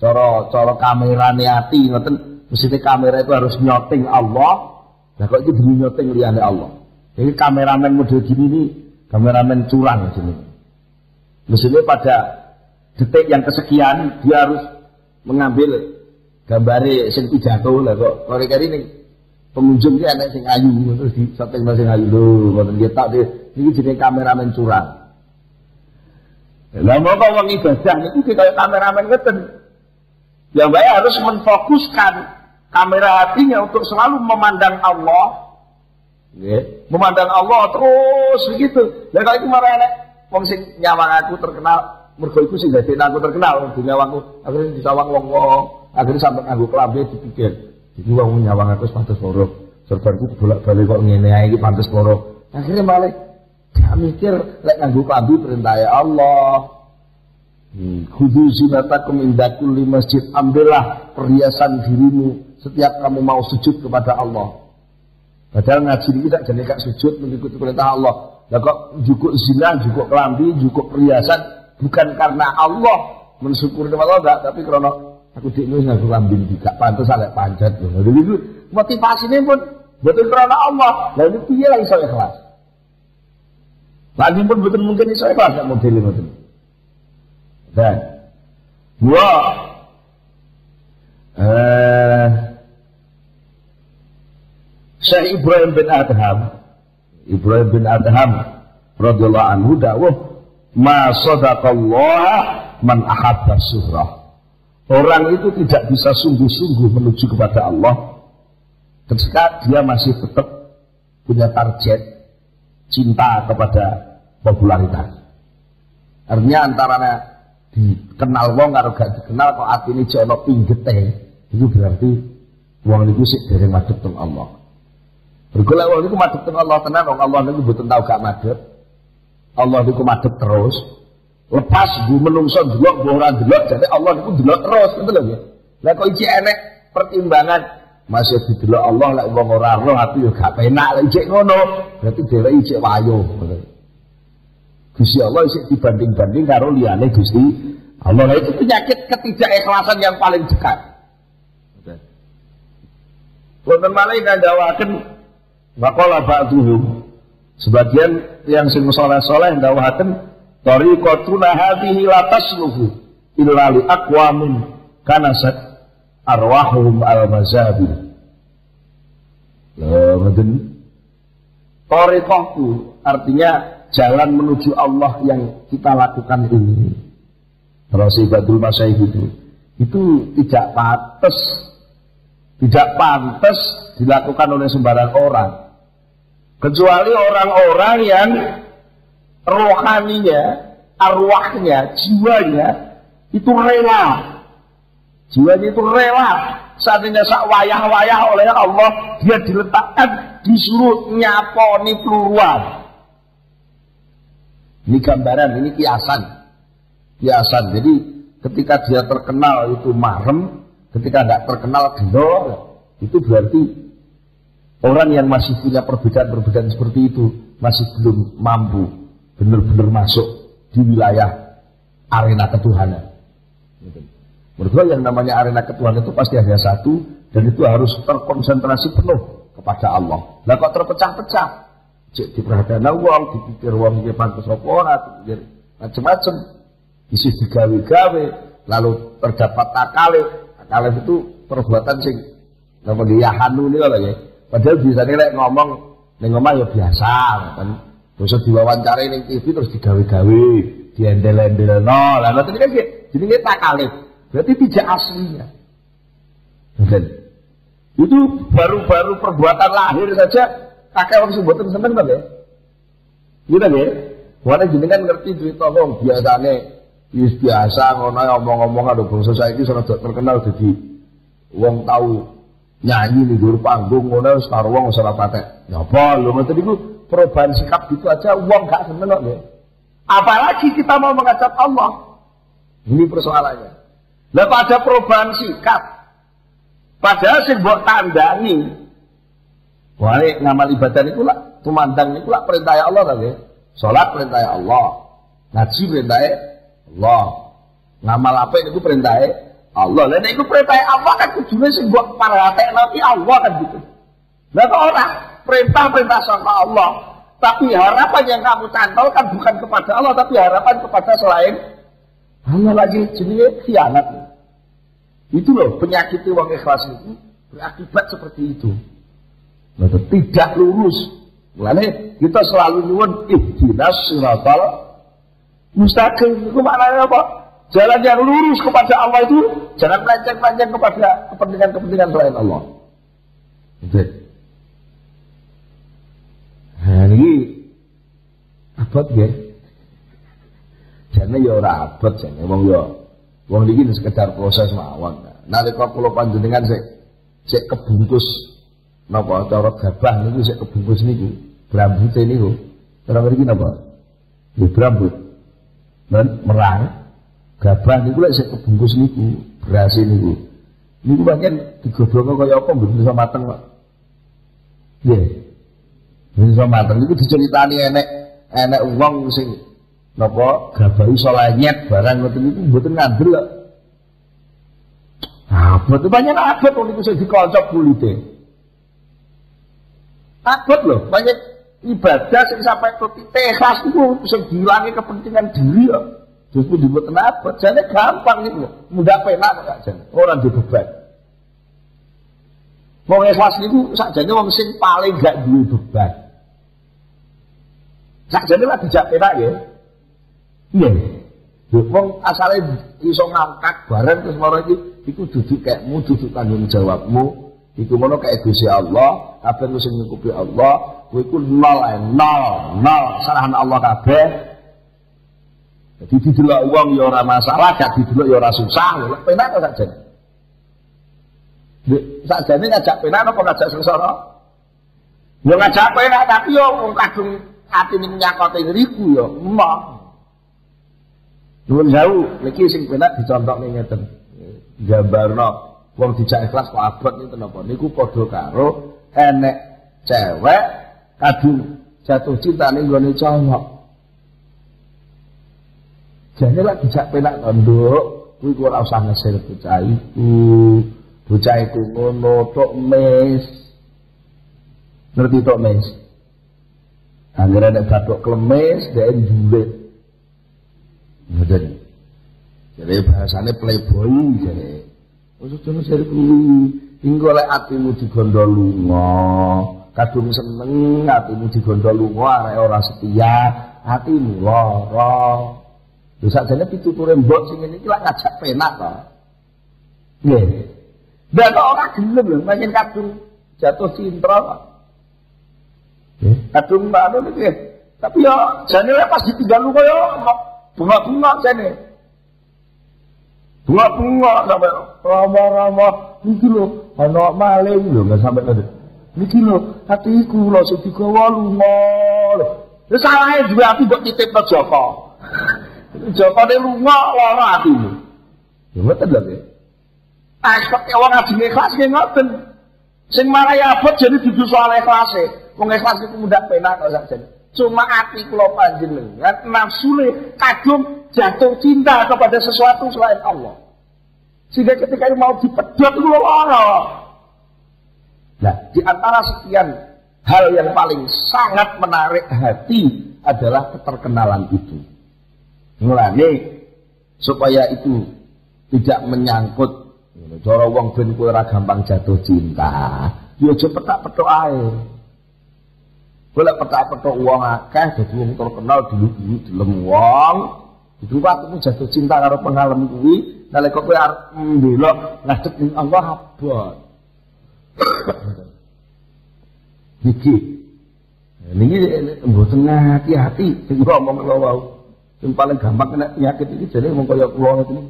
Coro-coro kamera niati, ngoten mestinya kamera itu harus nyoting Allah. Nah, kalau itu demi nyoting liane Allah. Jadi kameramen model gini ini kameramen curang gini. Mestinya pada detik yang kesekian dia harus mengambil gambare sing pidato lah kok. Kali-kali ini pengunjung dia ada sing ayu terus di samping sing ayu lho, mboten ketak dia. Niki jenenge kameramen curang. Lah moko wong ibadah niku kaya kameramen ngeten. Yang baik harus menfokuskan kamera hatinya untuk selalu memandang Allah. Yeah. Memandang Allah terus begitu. Lah kalau itu marah enak. Wong sing nyawang aku terkenal, mergo iku sing dadi aku terkenal, dunia awakku, akhirnya disawang wong-wong, akhirnya sampe nganggo klambi dipikir. Iki wong nyawang aku pantes loro. Serbanku bolak-balik kok ngene ae iki pantes loro. Akhirnya malah gak mikir lek nganggo klambi perintah Allah. Hmm, khudzu zinatakum inda kulli masjid, ambillah perhiasan dirimu setiap kamu mau sujud kepada Allah. Padahal ngaji ini kita jadi gak sujud mengikuti perintah Allah. Lah kok cukup zina, cukup kelambi, cukup perhiasan bukan karena Allah, mensyukuri Allah enggak, tapi karena aku diknulis aku lambing juga, pantas agak panjat. Jadi itu motivasinya pun betul karena Allah, lalu itu dia lagi soal ikhlas. Lagi pun betul mungkin soal ikhlas, enggak mau dilihat betul. Dan dua, eh, Syekh Ibrahim bin Adham, Ibrahim bin Adham radhiyallahu anhu dawuh, "Ma sadaqallah man ahabba syuhrah." Orang itu tidak bisa sungguh-sungguh menuju kepada Allah ketika dia masih tetap punya target cinta kepada popularitas. Artinya antara dikenal wong karo gak dikenal kok atine jono pinggete, itu berarti wong niku sik dereng madhep teng Allah. Bergolak wong niku madhep teng Allah tenan, wong Allah niku mboten tau gak madhep. Allah niku madhep terus. Lepas gue menungso delok mbok ora delok, jadi Allah niku delok terus, ngoten lho nggih. Lah kok iki enek pertimbangan masih didelok Allah lek wong ora roh ati yo gak penak lek iki ngono, berarti dhewe iki wayo. Gusti Allah isih dibanding-banding karo liyane Gusti Allah. Itu penyakit ketidakikhlasan yang paling dekat. Betul. Wonten malih ndhawaken waqala ba'dhum. Sebagian yang sing saleh-saleh ndhawaken thariqatuna hadhihi la tasluhu illa li aqwamin kanasat arwahum al-mazabil. Lha mboten thariqahku artinya jalan menuju Allah yang kita lakukan ini, terus ibadul masyayikh itu, itu tidak pantas, tidak pantas dilakukan oleh sembarang orang, kecuali orang-orang yang rohaninya, arwahnya, jiwanya itu rela, jiwanya itu rela, saatnya sakwayah-wayah oleh Allah, dia diletakkan disuruh nyaponi peluruan. Ini gambaran, ini kiasan, kiasan. Jadi ketika dia terkenal itu marem, ketika tidak terkenal gelo, itu berarti orang yang masih punya perbedaan-perbedaan seperti itu masih belum mampu benar-benar masuk di wilayah arena ketuhanan. Berdua yang namanya arena ketuhanan itu pasti ada satu dan itu harus terkonsentrasi penuh kepada Allah. Lah kok terpecah-pecah? Cek diperhatikan uang, dipikir uang dia pantas apa ora, dipikir macam-macam, isi digawe-gawe, lalu terdapat takale, takale itu perbuatan sing namanya yahanu ini kalau ya, padahal biasanya lek ngomong ning omah ya biasa, kan, terus diwawancarai ning T V terus digawe-gawe, diendel-endelno, lah nanti kan jenenge takale, berarti tidak aslinya, dan itu baru-baru perbuatan lahir saja. Kakek orang sebutan seneng tak ya? Iya tak ya? Karena jenengan ngerti cerita orang biasane, is biasa ngono ngomong-ngomong ada bangsa saya ini sangat terkenal jadi wong tahu nyanyi di dur panggung ngono sekarang wong salah patek. Napa lho mesti niku perubahan sikap gitu aja wong gak seneng kok ya. Apalagi kita mau mengajak Allah. Ini persoalannya. Lah pada perubahan sikap padahal sing mbok tandani wae ngamal ibadah niku lak tumandang niku lak perintah Allah ta nggih. Salat perintah Allah. Ngaji perintah Allah. Ngamal apik niku perintah Allah. Lah nek iku perintah Allah kan kudune sing mbok paratekno iki Allah kan gitu. Lah kok ora perintah-perintah saka Allah, tapi harapan yang kamu cantolkan bukan kepada Allah tapi harapan kepada selain Allah lagi jenenge khianat. Itu loh penyakit wong ikhlas itu berakibat seperti itu. Tidak lurus. Mulane kita selalu nyuwun ihdinas siratal mustaqim. Iku maknane apa? Jalan yang lurus kepada Allah itu jangan melenceng-melenceng kepada kepentingan-kepentingan selain Allah. Gitu. Nah, ini abot nggih. Jane ya ora abot jane wong ya. Wong iki sekedar proses mawon. Nalika kula panjenengan sik sik kebungkus napa cara gabah niku sik kebungkus niku, blambute niku. Cara mriki napa? Ya blambut. Men merang gabah niku lek sik kebungkus niku, beras niku. Niku pancen digodhong kaya apa mboten iso mateng, Pak. Nggih. Mboten iso mateng niku diceritani enek enek wong sing Napa gabai solanyet barang ngoten niku mboten ngandel kok. Ah, mboten banyak abot wong niku sing dikocok kulite. Abot lho, banyak ibadah sing sampai tutite khas niku sing dilangi kepentingan diri kok. Terus pun mboten abot, jane gampang niku lho. Mudah penak kok jane, ora duwe beban. Wong ikhlas niku sakjane wong sing paling gak duwe beban. Sakjane lak dijak penak ya. Iya, wong asale iso ngangkat bareng terus mara iki iku duduk kekmu, duduk tanggung jawabmu. Iku ngono kaya Gusti Allah, kabeh sing nyukupi Allah, kowe iku nol ae, nol, nol salahane Allah kabeh. Dadi didelok wong ya ora masalah, gak didelok ya ora susah, lho penak kok sakjane. Nek sakjane ngajak penak apa ngajak sengsara? Ya ngajak penak tapi yo wong kadung atine nyakoti ngriku ya emoh. Nuwun sewu, niki sing penak dicontohne ngeten. Gambarno wong dijak ikhlas kok abot niku napa? Niku padha karo enek cewek kadung jatuh cinta ning nggone cowok. Jane lak dijak penak to, Nduk. Kuwi ora usah ngesir bocah iku. Bocah iku ngono tok mes. Ngerti tok mes? Anggere nek bathuk klemes dhek dhuwit. Ngeten. Jadi bahasane playboy jare. Wis jane seri kuwi engko lek atimu digondho lunga, kadung seneng atimu digondho lunga arek ora setia, atimu lara. Lho sakjane pituture mbok sing ngene iki lak ngajak penak to. Nggih. Lah kok ora gelem lho, pancen kadung jatuh cinta kok. Nggih, kadung ngono iki. Tapi yo jane lek pas ditinggal lunga yo bunga-bunga jane. Bunga-bunga sampai rama-rama niki lho ana maling lho enggak sampai tadi. Niki lho atiku lho sing digawa lunga lho. Wis salahe duwe ati mbok titipno Joko. Jokone lunga lara atimu. Ya ngoten lho ya. Aspek wong ajine ikhlas nggih ngoten. Sing marai abot jadi dudu soal ikhlase. Wong ikhlas iku mundak penak kok sakjane. Cuma hati kula panjenengan nafsune kadung jatuh cinta kepada sesuatu selain Allah. Sehingga ketika mau dipedhot kula lara. Nah, di antara sekian hal yang paling sangat menarik hati adalah keterkenalan itu. Mulane supaya itu tidak menyangkut cara wong ben kowe ora gampang jatuh cinta, ya aja petak-petok ae. Boleh petak-petak uang akeh, jadi wong terkenal dulu-dulu delem wong. Itu waktu jatuh cinta karo pengalem kuwi, nalika kowe arep ndelok ngadeg ning Allah abot. Niki. Niki mboten hati-hati sing ngomong kula wau. Sing paling gampang kena penyakit iki jane wong kaya kula niku.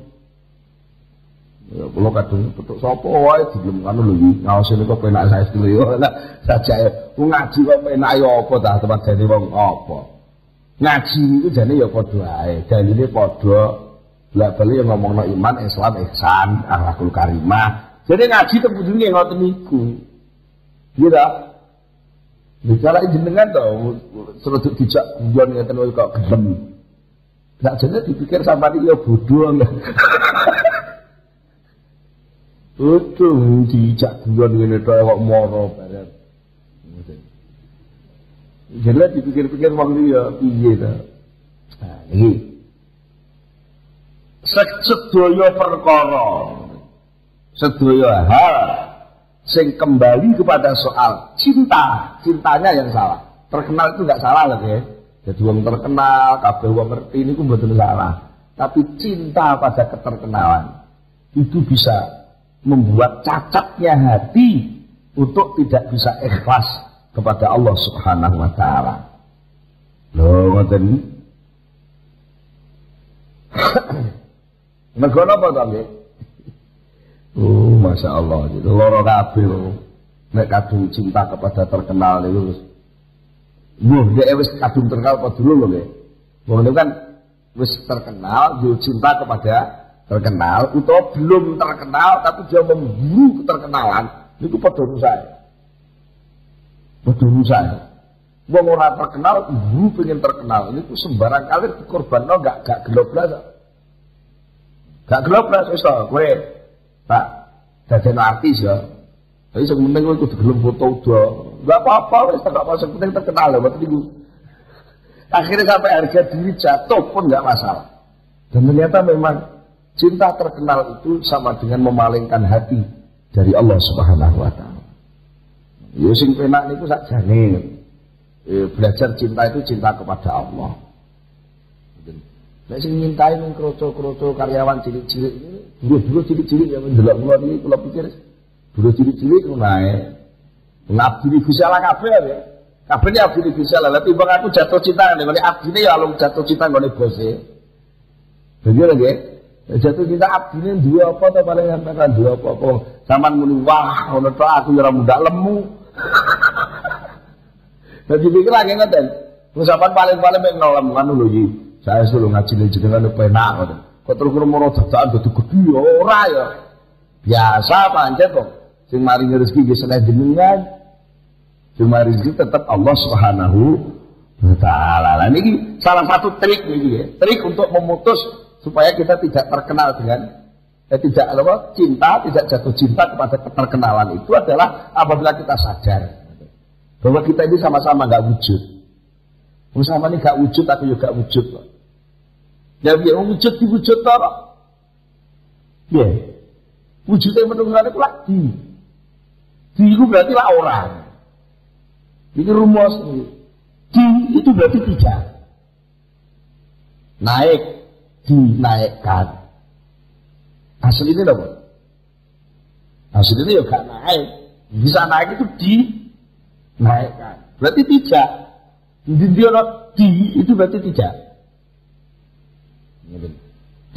Ya kula kadung petuk sapa wae dilem kanu lho iki ngaos niku penak saestu yo lah sajake ku ngaji kok penak yo apa ta tempat jane wong apa ngaji niku jane yo padha ae dalile padha lha bali yo ngomongno iman Islam ihsan akhlakul karimah jadi ngaji tembudune ngoten niku nggih ta bicara jenengan to serodok dijak guyon ngeten kok gelem lha jane dipikir sampeyan yo bodho lho. Utuh dijak guyon ngene tok kok moro bareng. Jelas dipikir-pikir wong iki ya piye ta. Nah, iki sedaya perkara. Sedaya hal sing kembali kepada soal cinta, cintanya yang salah. Terkenal itu enggak salah lho ya. Jadi wong terkenal, kabeh wong ngerti niku mboten salah. Tapi cinta pada keterkenalan itu bisa membuat cacatnya hati untuk tidak bisa ikhlas kepada Allah Subhanahu wa taala. Lho ngoten iki. Nek ngono apa to nggih? Oh, masyaallah gitu. Loro kabeh nek kadung cinta kepada terkenal niku wis. Yo dhek wis kadung terkenal apa dulu lho nggih. Wong niku kan wis terkenal yo cinta kepada terkenal, atau belum terkenal, tapi dia memburu keterkenalan, itu pada rusak. Pada rusak. Wong ora terkenal, ibu pengen terkenal. Ini tuh sembarang kali korban no gak gak geloblas, gak geloblas itu kue, pak, jadi artis ya. Tapi sementing gue tuh gelom foto udah, gak apa-apa, wes tak apa, sementing terkenal lah, berarti gue. Akhirnya sampai harga diri jatuh pun gak masalah. Dan ternyata memang cinta terkenal itu sama dengan memalingkan hati dari Allah Subhanahu Wa Taala. Yo sing penak niku sakjane. Belajar cinta itu cinta kepada Allah. Saya minta ini kroco-kroco karyawan cilik-cilik ini, buruh-buruh cilik-cilik yang menjelak luar ini, kalau pikir buruh cilik-cilik itu naik. Ngabdi ini bisa lah kabel ya. Kabel ini abdi ini bisa lah. Tapi bang aku jatuh cinta nih. Kalau abdi ini ya kalau jatuh cinta kalau bosnya. Begitu lagi. Jatuh cinta abdi ini dua apa atau paling ngertakan dua apa-apa. Saman muni wah, kalau aku yang muda lemu. Jadi pikir lagi ngeten, usapan paling-paling yang nolak kan dulu ji, saya selalu ngaji ngaji dengan lupa enak ngeten. Kau terus kurang rotan, betul gede ora ya, biasa panjat kok. Sing mari rezeki dia selain jenengan, cuma rezeki tetap Allah Subhanahu Wa Taala. Ini salah satu trik ini ya, trik untuk memutus supaya kita tidak terkenal dengan eh, tidak apa cinta, tidak jatuh cinta kepada keterkenalan itu adalah apabila kita sadar bahwa kita ini sama-sama gak wujud. Sama-sama ini gak wujud, aku juga wujud. Ya, ya wujud diwujud apa? Ya, wujudnya menunggannya itu lagi. Di itu berarti lah orang. Ini rumus ini. Di itu berarti tiga. Naik, dinaikkan. Hasil ini apa? Hasil ini ya gak naik. Bisa naik itu di naikkan, berarti tidak. Di itu berarti tidak.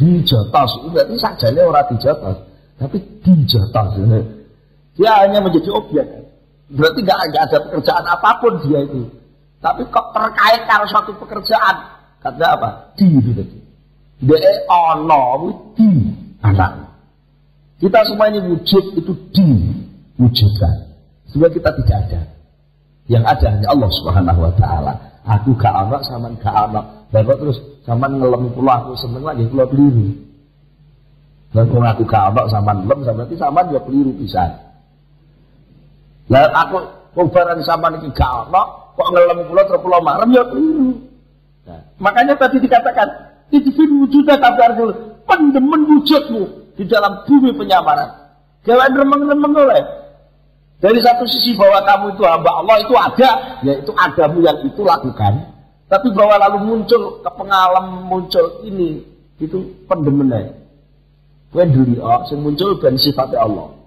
Di jotos berarti sajane ora dijotos, tapi dijotos. Dia hanya menjadi objek. Berarti nggak ada pekerjaan apapun dia itu. Tapi kok terkait karo suatu pekerjaan? Kata apa? Di itu tadi. Dia ono di anak. Kita semua ini wujud itu diwujudkan. Sebab kita tidak ada. Yang ada hanya Allah Subhanahu Wa Taala. Aku gak anak, saman gak anak. Bapak terus saman ngelem pula aku seneng lagi pula keliru. Dan kalau aku gak anak, saman ngelem, saman itu saman juga keliru pisan. Dan aku kubaran saman itu gak anak, kok ngelem pula terpulau marem ya keliru. Nah, makanya tadi dikatakan idfin wujudah tabarul, pendemen wujudmu di dalam bumi penyamaran. Jangan remeng-remeng oleh. Dari satu sisi bahwa kamu itu hamba Allah itu ada, yaitu adamu yang itu lakukan. Tapi bahwa lalu muncul kepengalam muncul ini, itu pendemennya. Kue dulu, oh, sing muncul dan sifatnya Allah.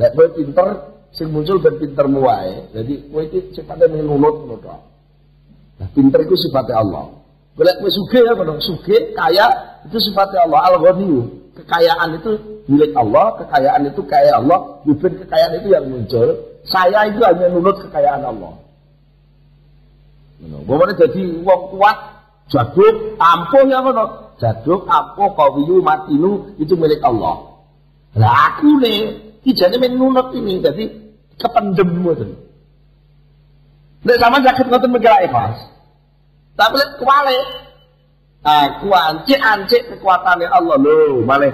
Lek kue pinter, sing muncul dan pinter muai. Jadi kue itu sifatnya mengulut menurut. Nah, pinter itu sifatnya Allah. Lek kue suge ya, menurut suge kaya itu sifatnya Allah. Al-Ghaniyu. Kekayaan itu milik Allah, kekayaan itu kaya Allah, bukan kekayaan itu yang muncul. Saya itu hanya nurut kekayaan Allah. Bagaimana jadi uang kuat, jaduk, ampuh ya mana? Jaduk, ampuh, kawiyu, matinu itu milik Allah. Nah aku nih, tidak menurut ini, jadi kependem itu. Tidak sama sakit ngotot megara ikhlas, tapi lihat kewalik. Aku ancik-ancik kekuatannya Allah loh, malah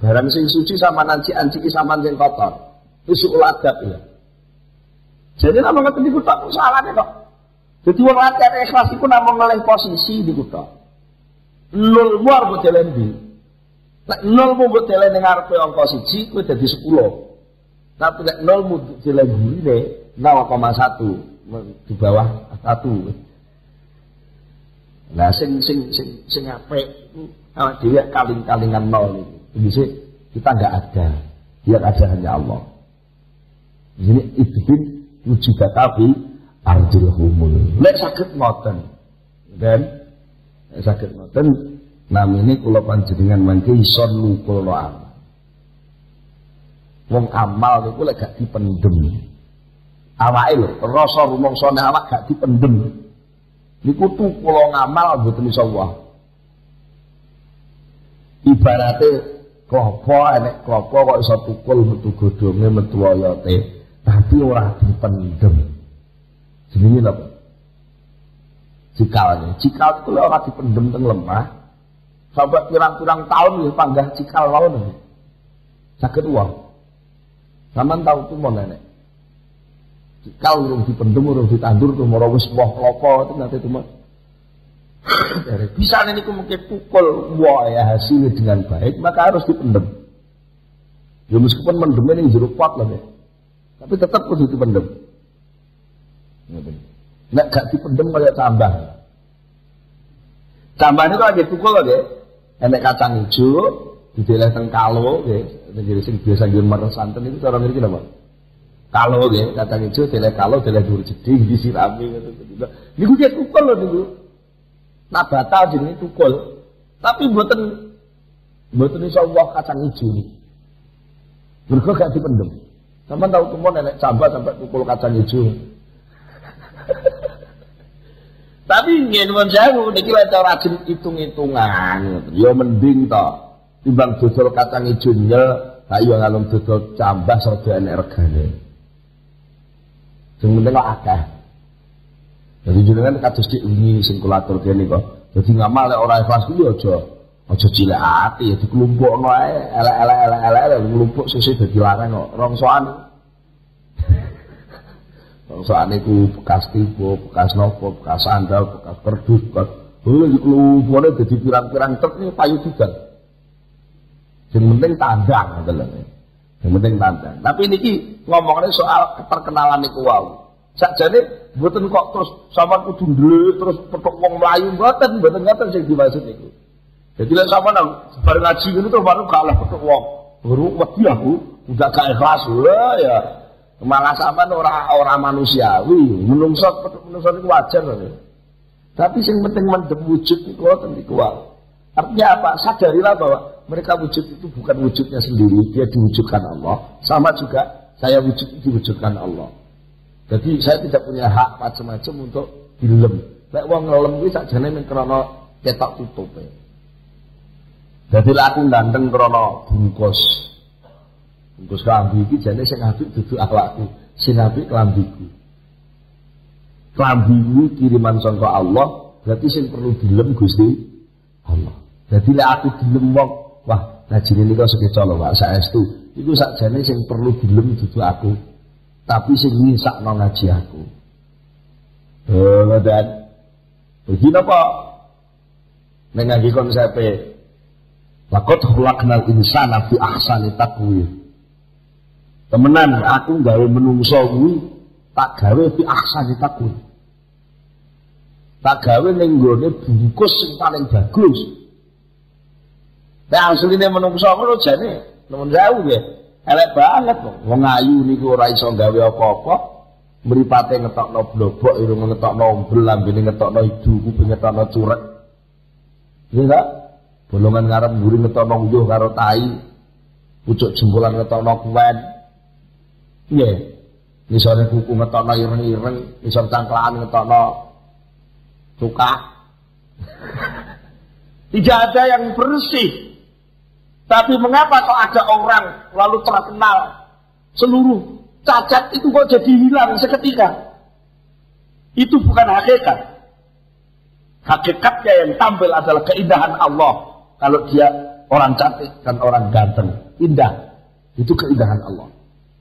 barang sing suci sama ancik-ancik sama sing kotor. Isu uladab ya. Jadi nama ngerti niku tok salahnya kok. Jadi wong latihan ikhlas iku namung ngelih posisi niku tok. Nol war mbok delendi. Nek nol mbok delendi ngarepe angka satu kuwi dadi sepuluh. Tapi nek nol mbok delendi ne nol koma satu di bawah satu. Nah, sing sing sing sing apik itu awak dhewe kaling-kalingan nol niku. Dhisik kita enggak ada. Yang ada hanya Allah. Jadi idhib wujuda kabi arjul humul. Lek saged ngoten. Dan saged ngoten namine kula panjenengan mangke iso nukula. Wong amal niku lek gak dipendhem. Awake lho, rasa rumangsane awak gak dipendhem. Niku tuh kalau ngamal betul Allah. Ibaratnya klopo, enek klopo kok iso tukul metu godhonge metu oyote, tapi ora dipendem. Jenenge napa? Cikal, cikal itu orang dipendem teng lemah. Sahabat pirang-pirang tahun ya panggah cikal lawan sakit uang. Saman tahu tuh mau nenek. Cikal urung dipendem, urung ditandur tuh mau wis woh klopo itu nanti tuh bisa ini mungkin pukul wah ya hasilnya dengan baik maka harus dipendem. Ya meskipun mendemnya ini jeruk pot lah deh. Tapi tetap harus dipendem. Nggak gak dipendem kayak tambah. Tambah itu kalau dipukul lagi, enek kacang hijau, dideleh teng kalo, jadi sing biasa nggon marang santen itu cara mriki napa? Kalo nggih, kacang hijau deleh kalo deleh dhuwur jeding disirami ngono gitu. Niku dipukul lho niku. Nabata jenenge tukul. Tapi mboten mboten iso woh kacang hijau niki. Mergo gak dipendem. Sampeyan tau tumpon enek cambah sampai tukul kacang hijau. Tapi nggih nuwun sewu niki lek rajin hitung-hitungan ya mending to timbang dodol kacang ijo nyel ha ya ngalung dodol cambah serda enek regane. Sing penting kok akeh. Dadi jenengan kados diungi sing kula aturke nika. Dadi ngamal lek ora ikhlas kuwi aja aja cilik ati ya dikelompokno ae elek-elek elek-elek nglumpuk sesuk dadi larang kok rongsokan. Soal niku bekas tipu, bekas nopo, bekas sandal, bekas kerdus, bekas boleh dikeluarkan jadi pirang-pirang terus payu juga. Yang penting tandang, katanya. Yang penting tandang. Tapi niki ngomongnya soal keterkenalan niku wau. Sakjane mboten kok terus sampean kudu ndlek terus petok wong Melayu mboten, mboten ngaten sing dimaksud niku. Jadi lek sampean bar ngaji ngono terus baru gak oleh petok wong. Guru wedi aku, udah gak ikhlas lah ya. Malah sampean ora ora manusiawi, menungso menungso niku wajar lho. Tapi sing penting mendem wujud niku ten niku wae. Artinya apa? Sadarilah bahwa mereka wujud itu bukan wujudnya sendiri, dia diwujudkan Allah. Sama juga saya wujud diwujudkan Allah. Jadi saya tidak punya hak macam-macam untuk dilem. Nek wong ngelem kuwi sakjane men krana cetok tutupe. Dadi aku ndandeng krana bungkus. Bungkus kelambi iki jane sing apik dudu awakku, sing apik kelambiku. Kelambi iki kiriman saka Allah, berarti sing perlu dilem Gusti Allah. Jadi lek aku dilem wong, wah lajine nika sekeca lho Pak saestu. Iku sakjane sing perlu dilem dudu aku. Tapi sing nyisakno ngaji aku. Eh ngoten. Iki napa? Nek ngangge konsepe laqad khalaqnal insana fi ahsani taqwim. Temenan, aku gawe menungso kuwi tak gawe fi ahsani taqwim. Tak gawe ning nggone bungkus sing paling bagus. Nek asline menungso ngono jane nemen sewu nggih. Elek banget kok. Wong ayu niku ora iso gawe apa-apa, mripate ngetokno blobok, irung ngetokno ombel, lambene ngetokno idu, kuping ngetokno curek. Nggih ta? Bolongan ngarep mburi ngetokno uyuh karo tai. Pucuk jempolan ngetokno kuwen. Iya, misalnya kuku ngetokno ireng-ireng, misal cangklaan ngetokno suka. Tidak ada yang bersih. Tapi mengapa kok ada orang lalu terkenal seluruh cacat itu kok jadi hilang seketika? Itu bukan hakikat. Hakikatnya yang tampil adalah keindahan Allah. Kalau dia orang cantik dan orang ganteng, indah. Itu keindahan Allah.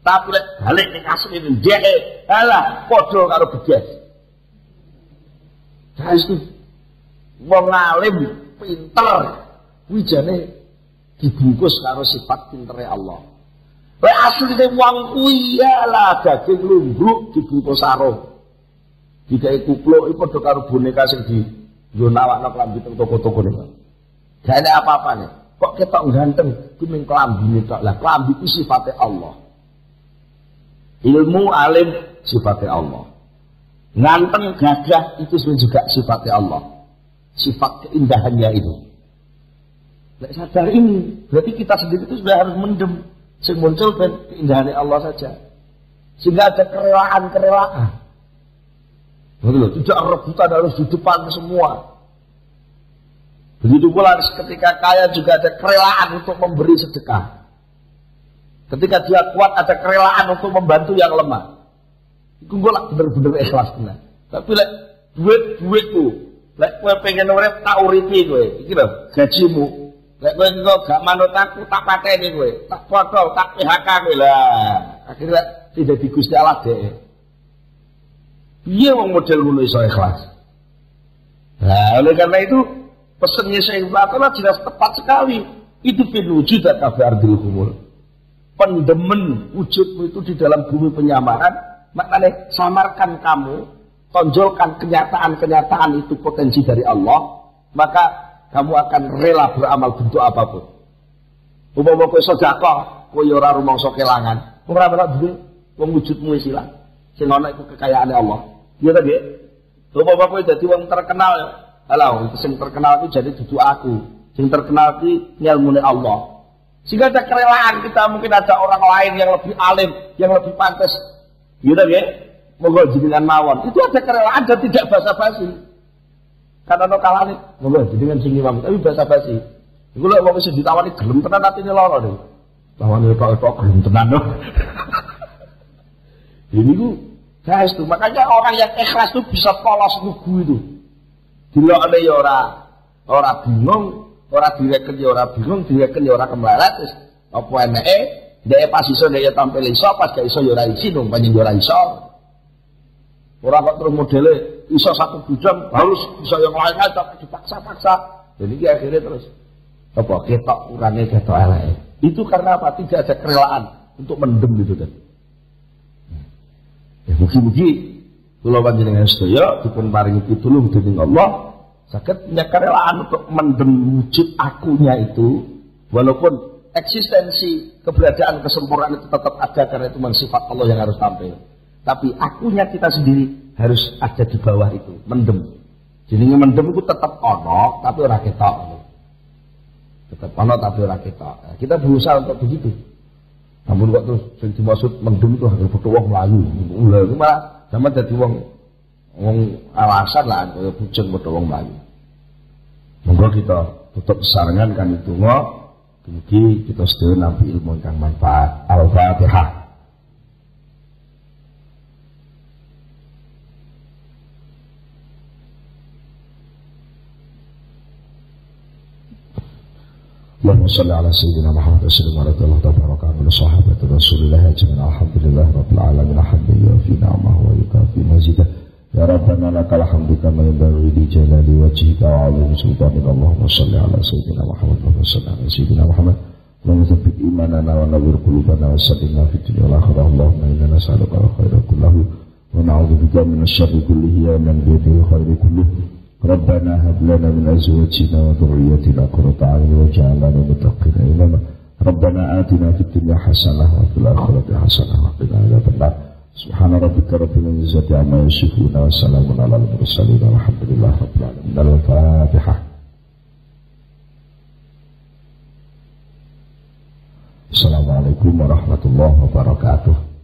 Tapi balik ning asli ning dhewe, alah padha karo beges. Saestu wong alim pinter kuwi jane dibungkus karo sifat pintere Allah. Lek asline wong kuwi alah daging lumbruk dibungkus sarung. Dikake kupluk iki padha karo boneka sing di nggon awakno klambi teng toko-toko niku. Gak enak apa-apane. Kok ketok ganteng kuwi mung klambine tok. Lah klambi ku sifate Allah. Ilmu alim sifatnya Allah. Nganteng gagah itu juga sifatnya Allah. Sifat keindahannya itu. Lek sadar ini, berarti kita sendiri itu sudah harus mendem. Sing muncul ben keindahannya Allah saja. Sehingga ada kerelaan-kerelaan. Tidak rebutan harus di depan semua. Begitu pula ketika kaya juga ada kerelaan untuk memberi sedekah. Ketika dia kuat ada kerelaan untuk membantu yang lemah. Iku golek bener-bener ikhlas tenan. Tapi lek duit-duitku. Lek kowe pengen urip tak uripi kowe. Iki lho gajimu. Lek kowe engko gak manut aku tak pateni kowe, tak potong, tak P H K kowe lah. Akhirnya tidak di Gusti Allah dhek. Piye wong model ngono iso ikhlas? Nah, oleh karena itu pesannya Syekh Batallah jelas tepat sekali. Itu fil wujud dan kafi ardil kumul. Pendemen wujudmu itu di dalam bumi penyamaran. Maknanya samarkan kamu, tonjolkan kenyataan-kenyataan itu potensi dari Allah, maka kamu akan rela beramal bentuk apapun. Umpama kowe sedekah, kowe ora rumangsa kelangan. Ora menak duwe, wong wujudmu wis ilang. Sing ana iku kekayaane Allah. Iya ta, Dik? Umpama kowe dadi wong terkenal, alah sing terkenal itu jadi duduk aku. Yang terkenal di ilmu Allah. Sehingga ada kerelaan kita, mungkin ada orang lain yang lebih alim, yang lebih pantas. Yaudah ya, monggo jenengan mawon. Itu ada kerelaan dan tidak basa-basi. Karena no kalah nih, monggo jenengan sing imam, tapi basa-basi. Iku lho wong wis ditawani gelem tenan atine lara niku. Tawani tok-tok gelem tenan lho. Ini ku guys tuh, makanya orang yang ikhlas tuh bisa polos lugu itu. Dilokne ya ora ora bingung. Orang direken ya orang bingung, direken ya orang kemelarat. Terus apa enake, dia pas iso dia tampil iso, pas gak iso ya ora iso dong, panjenengan ora iso. Ora kok terus modele iso satu bidang harus iso yang lain aja dipaksa-paksa. Jadi dia akhirnya terus apa ketok kurangnya ketok eleke. Itu karena apa? Tidak ada kerelaan untuk mendem gitu kan. Ya mugi-mugi kula panjenengan sedaya dipun paringi pitulung dening Allah. Sakit punya kerelaan untuk mendem wujud akunya itu, walaupun eksistensi keberadaan kesempurnaan itu tetap ada karena itu sifat Allah yang harus tampil. Tapi akunya kita sendiri harus ada di bawah itu, mendem. Jadi mendem itu tetap ono tapi ora ketok. Tetap ono tapi ora ketok. Nah, kita berusaha untuk begitu. Namun kok terus yang dimaksud mendem itu harus butuh wong mlayu. Lha iku malah zaman dadi wong Wong alasan lah, bujeng padha wong mlayu. Monggo kita tutup sarangan kan itu ngo, mugi kita sedaya nampi ilmu ingkang manfaat. Al-Fatihah. Allahumma shalli ala sayyidina Muhammad sallallahu alaihi wa sallam wa ala sahabati Rasulillah ajmain. Alhamdulillah rabbil alamin hamdihi wa fi ni'amihi wa yukafi mazidah. Ya Rabbana lakal hamdu kama yanbaghi li jalali wajhika wa 'azimi sultanika. Allahumma shalli ala sayyidina Muhammad wa ala sayyidina Muhammad. Allahumma thabbit imanana wa nawwir qulubana wa saddidna fid dunya wal akhirah. Allahumma inna nas'aluka al-khayra kullahu wa na'udzubika min asy-syarri kullihi wa min syarri khayri kullihi. Rabbana hab lana min azwajina wa dhurriyyatina qurrata a'yun waj'alna lil muttaqina imama. Rabbana atina fid dunya hasanah wa fil akhirati hasanah wa qina adzabannar. Subhana rabbika rabbil izzati amma yasifun wa salamun alal mursalin walhamdulillahi rabbil alamin. Al-Fatihah. Assalamualaikum warahmatullahi wabarakatuh.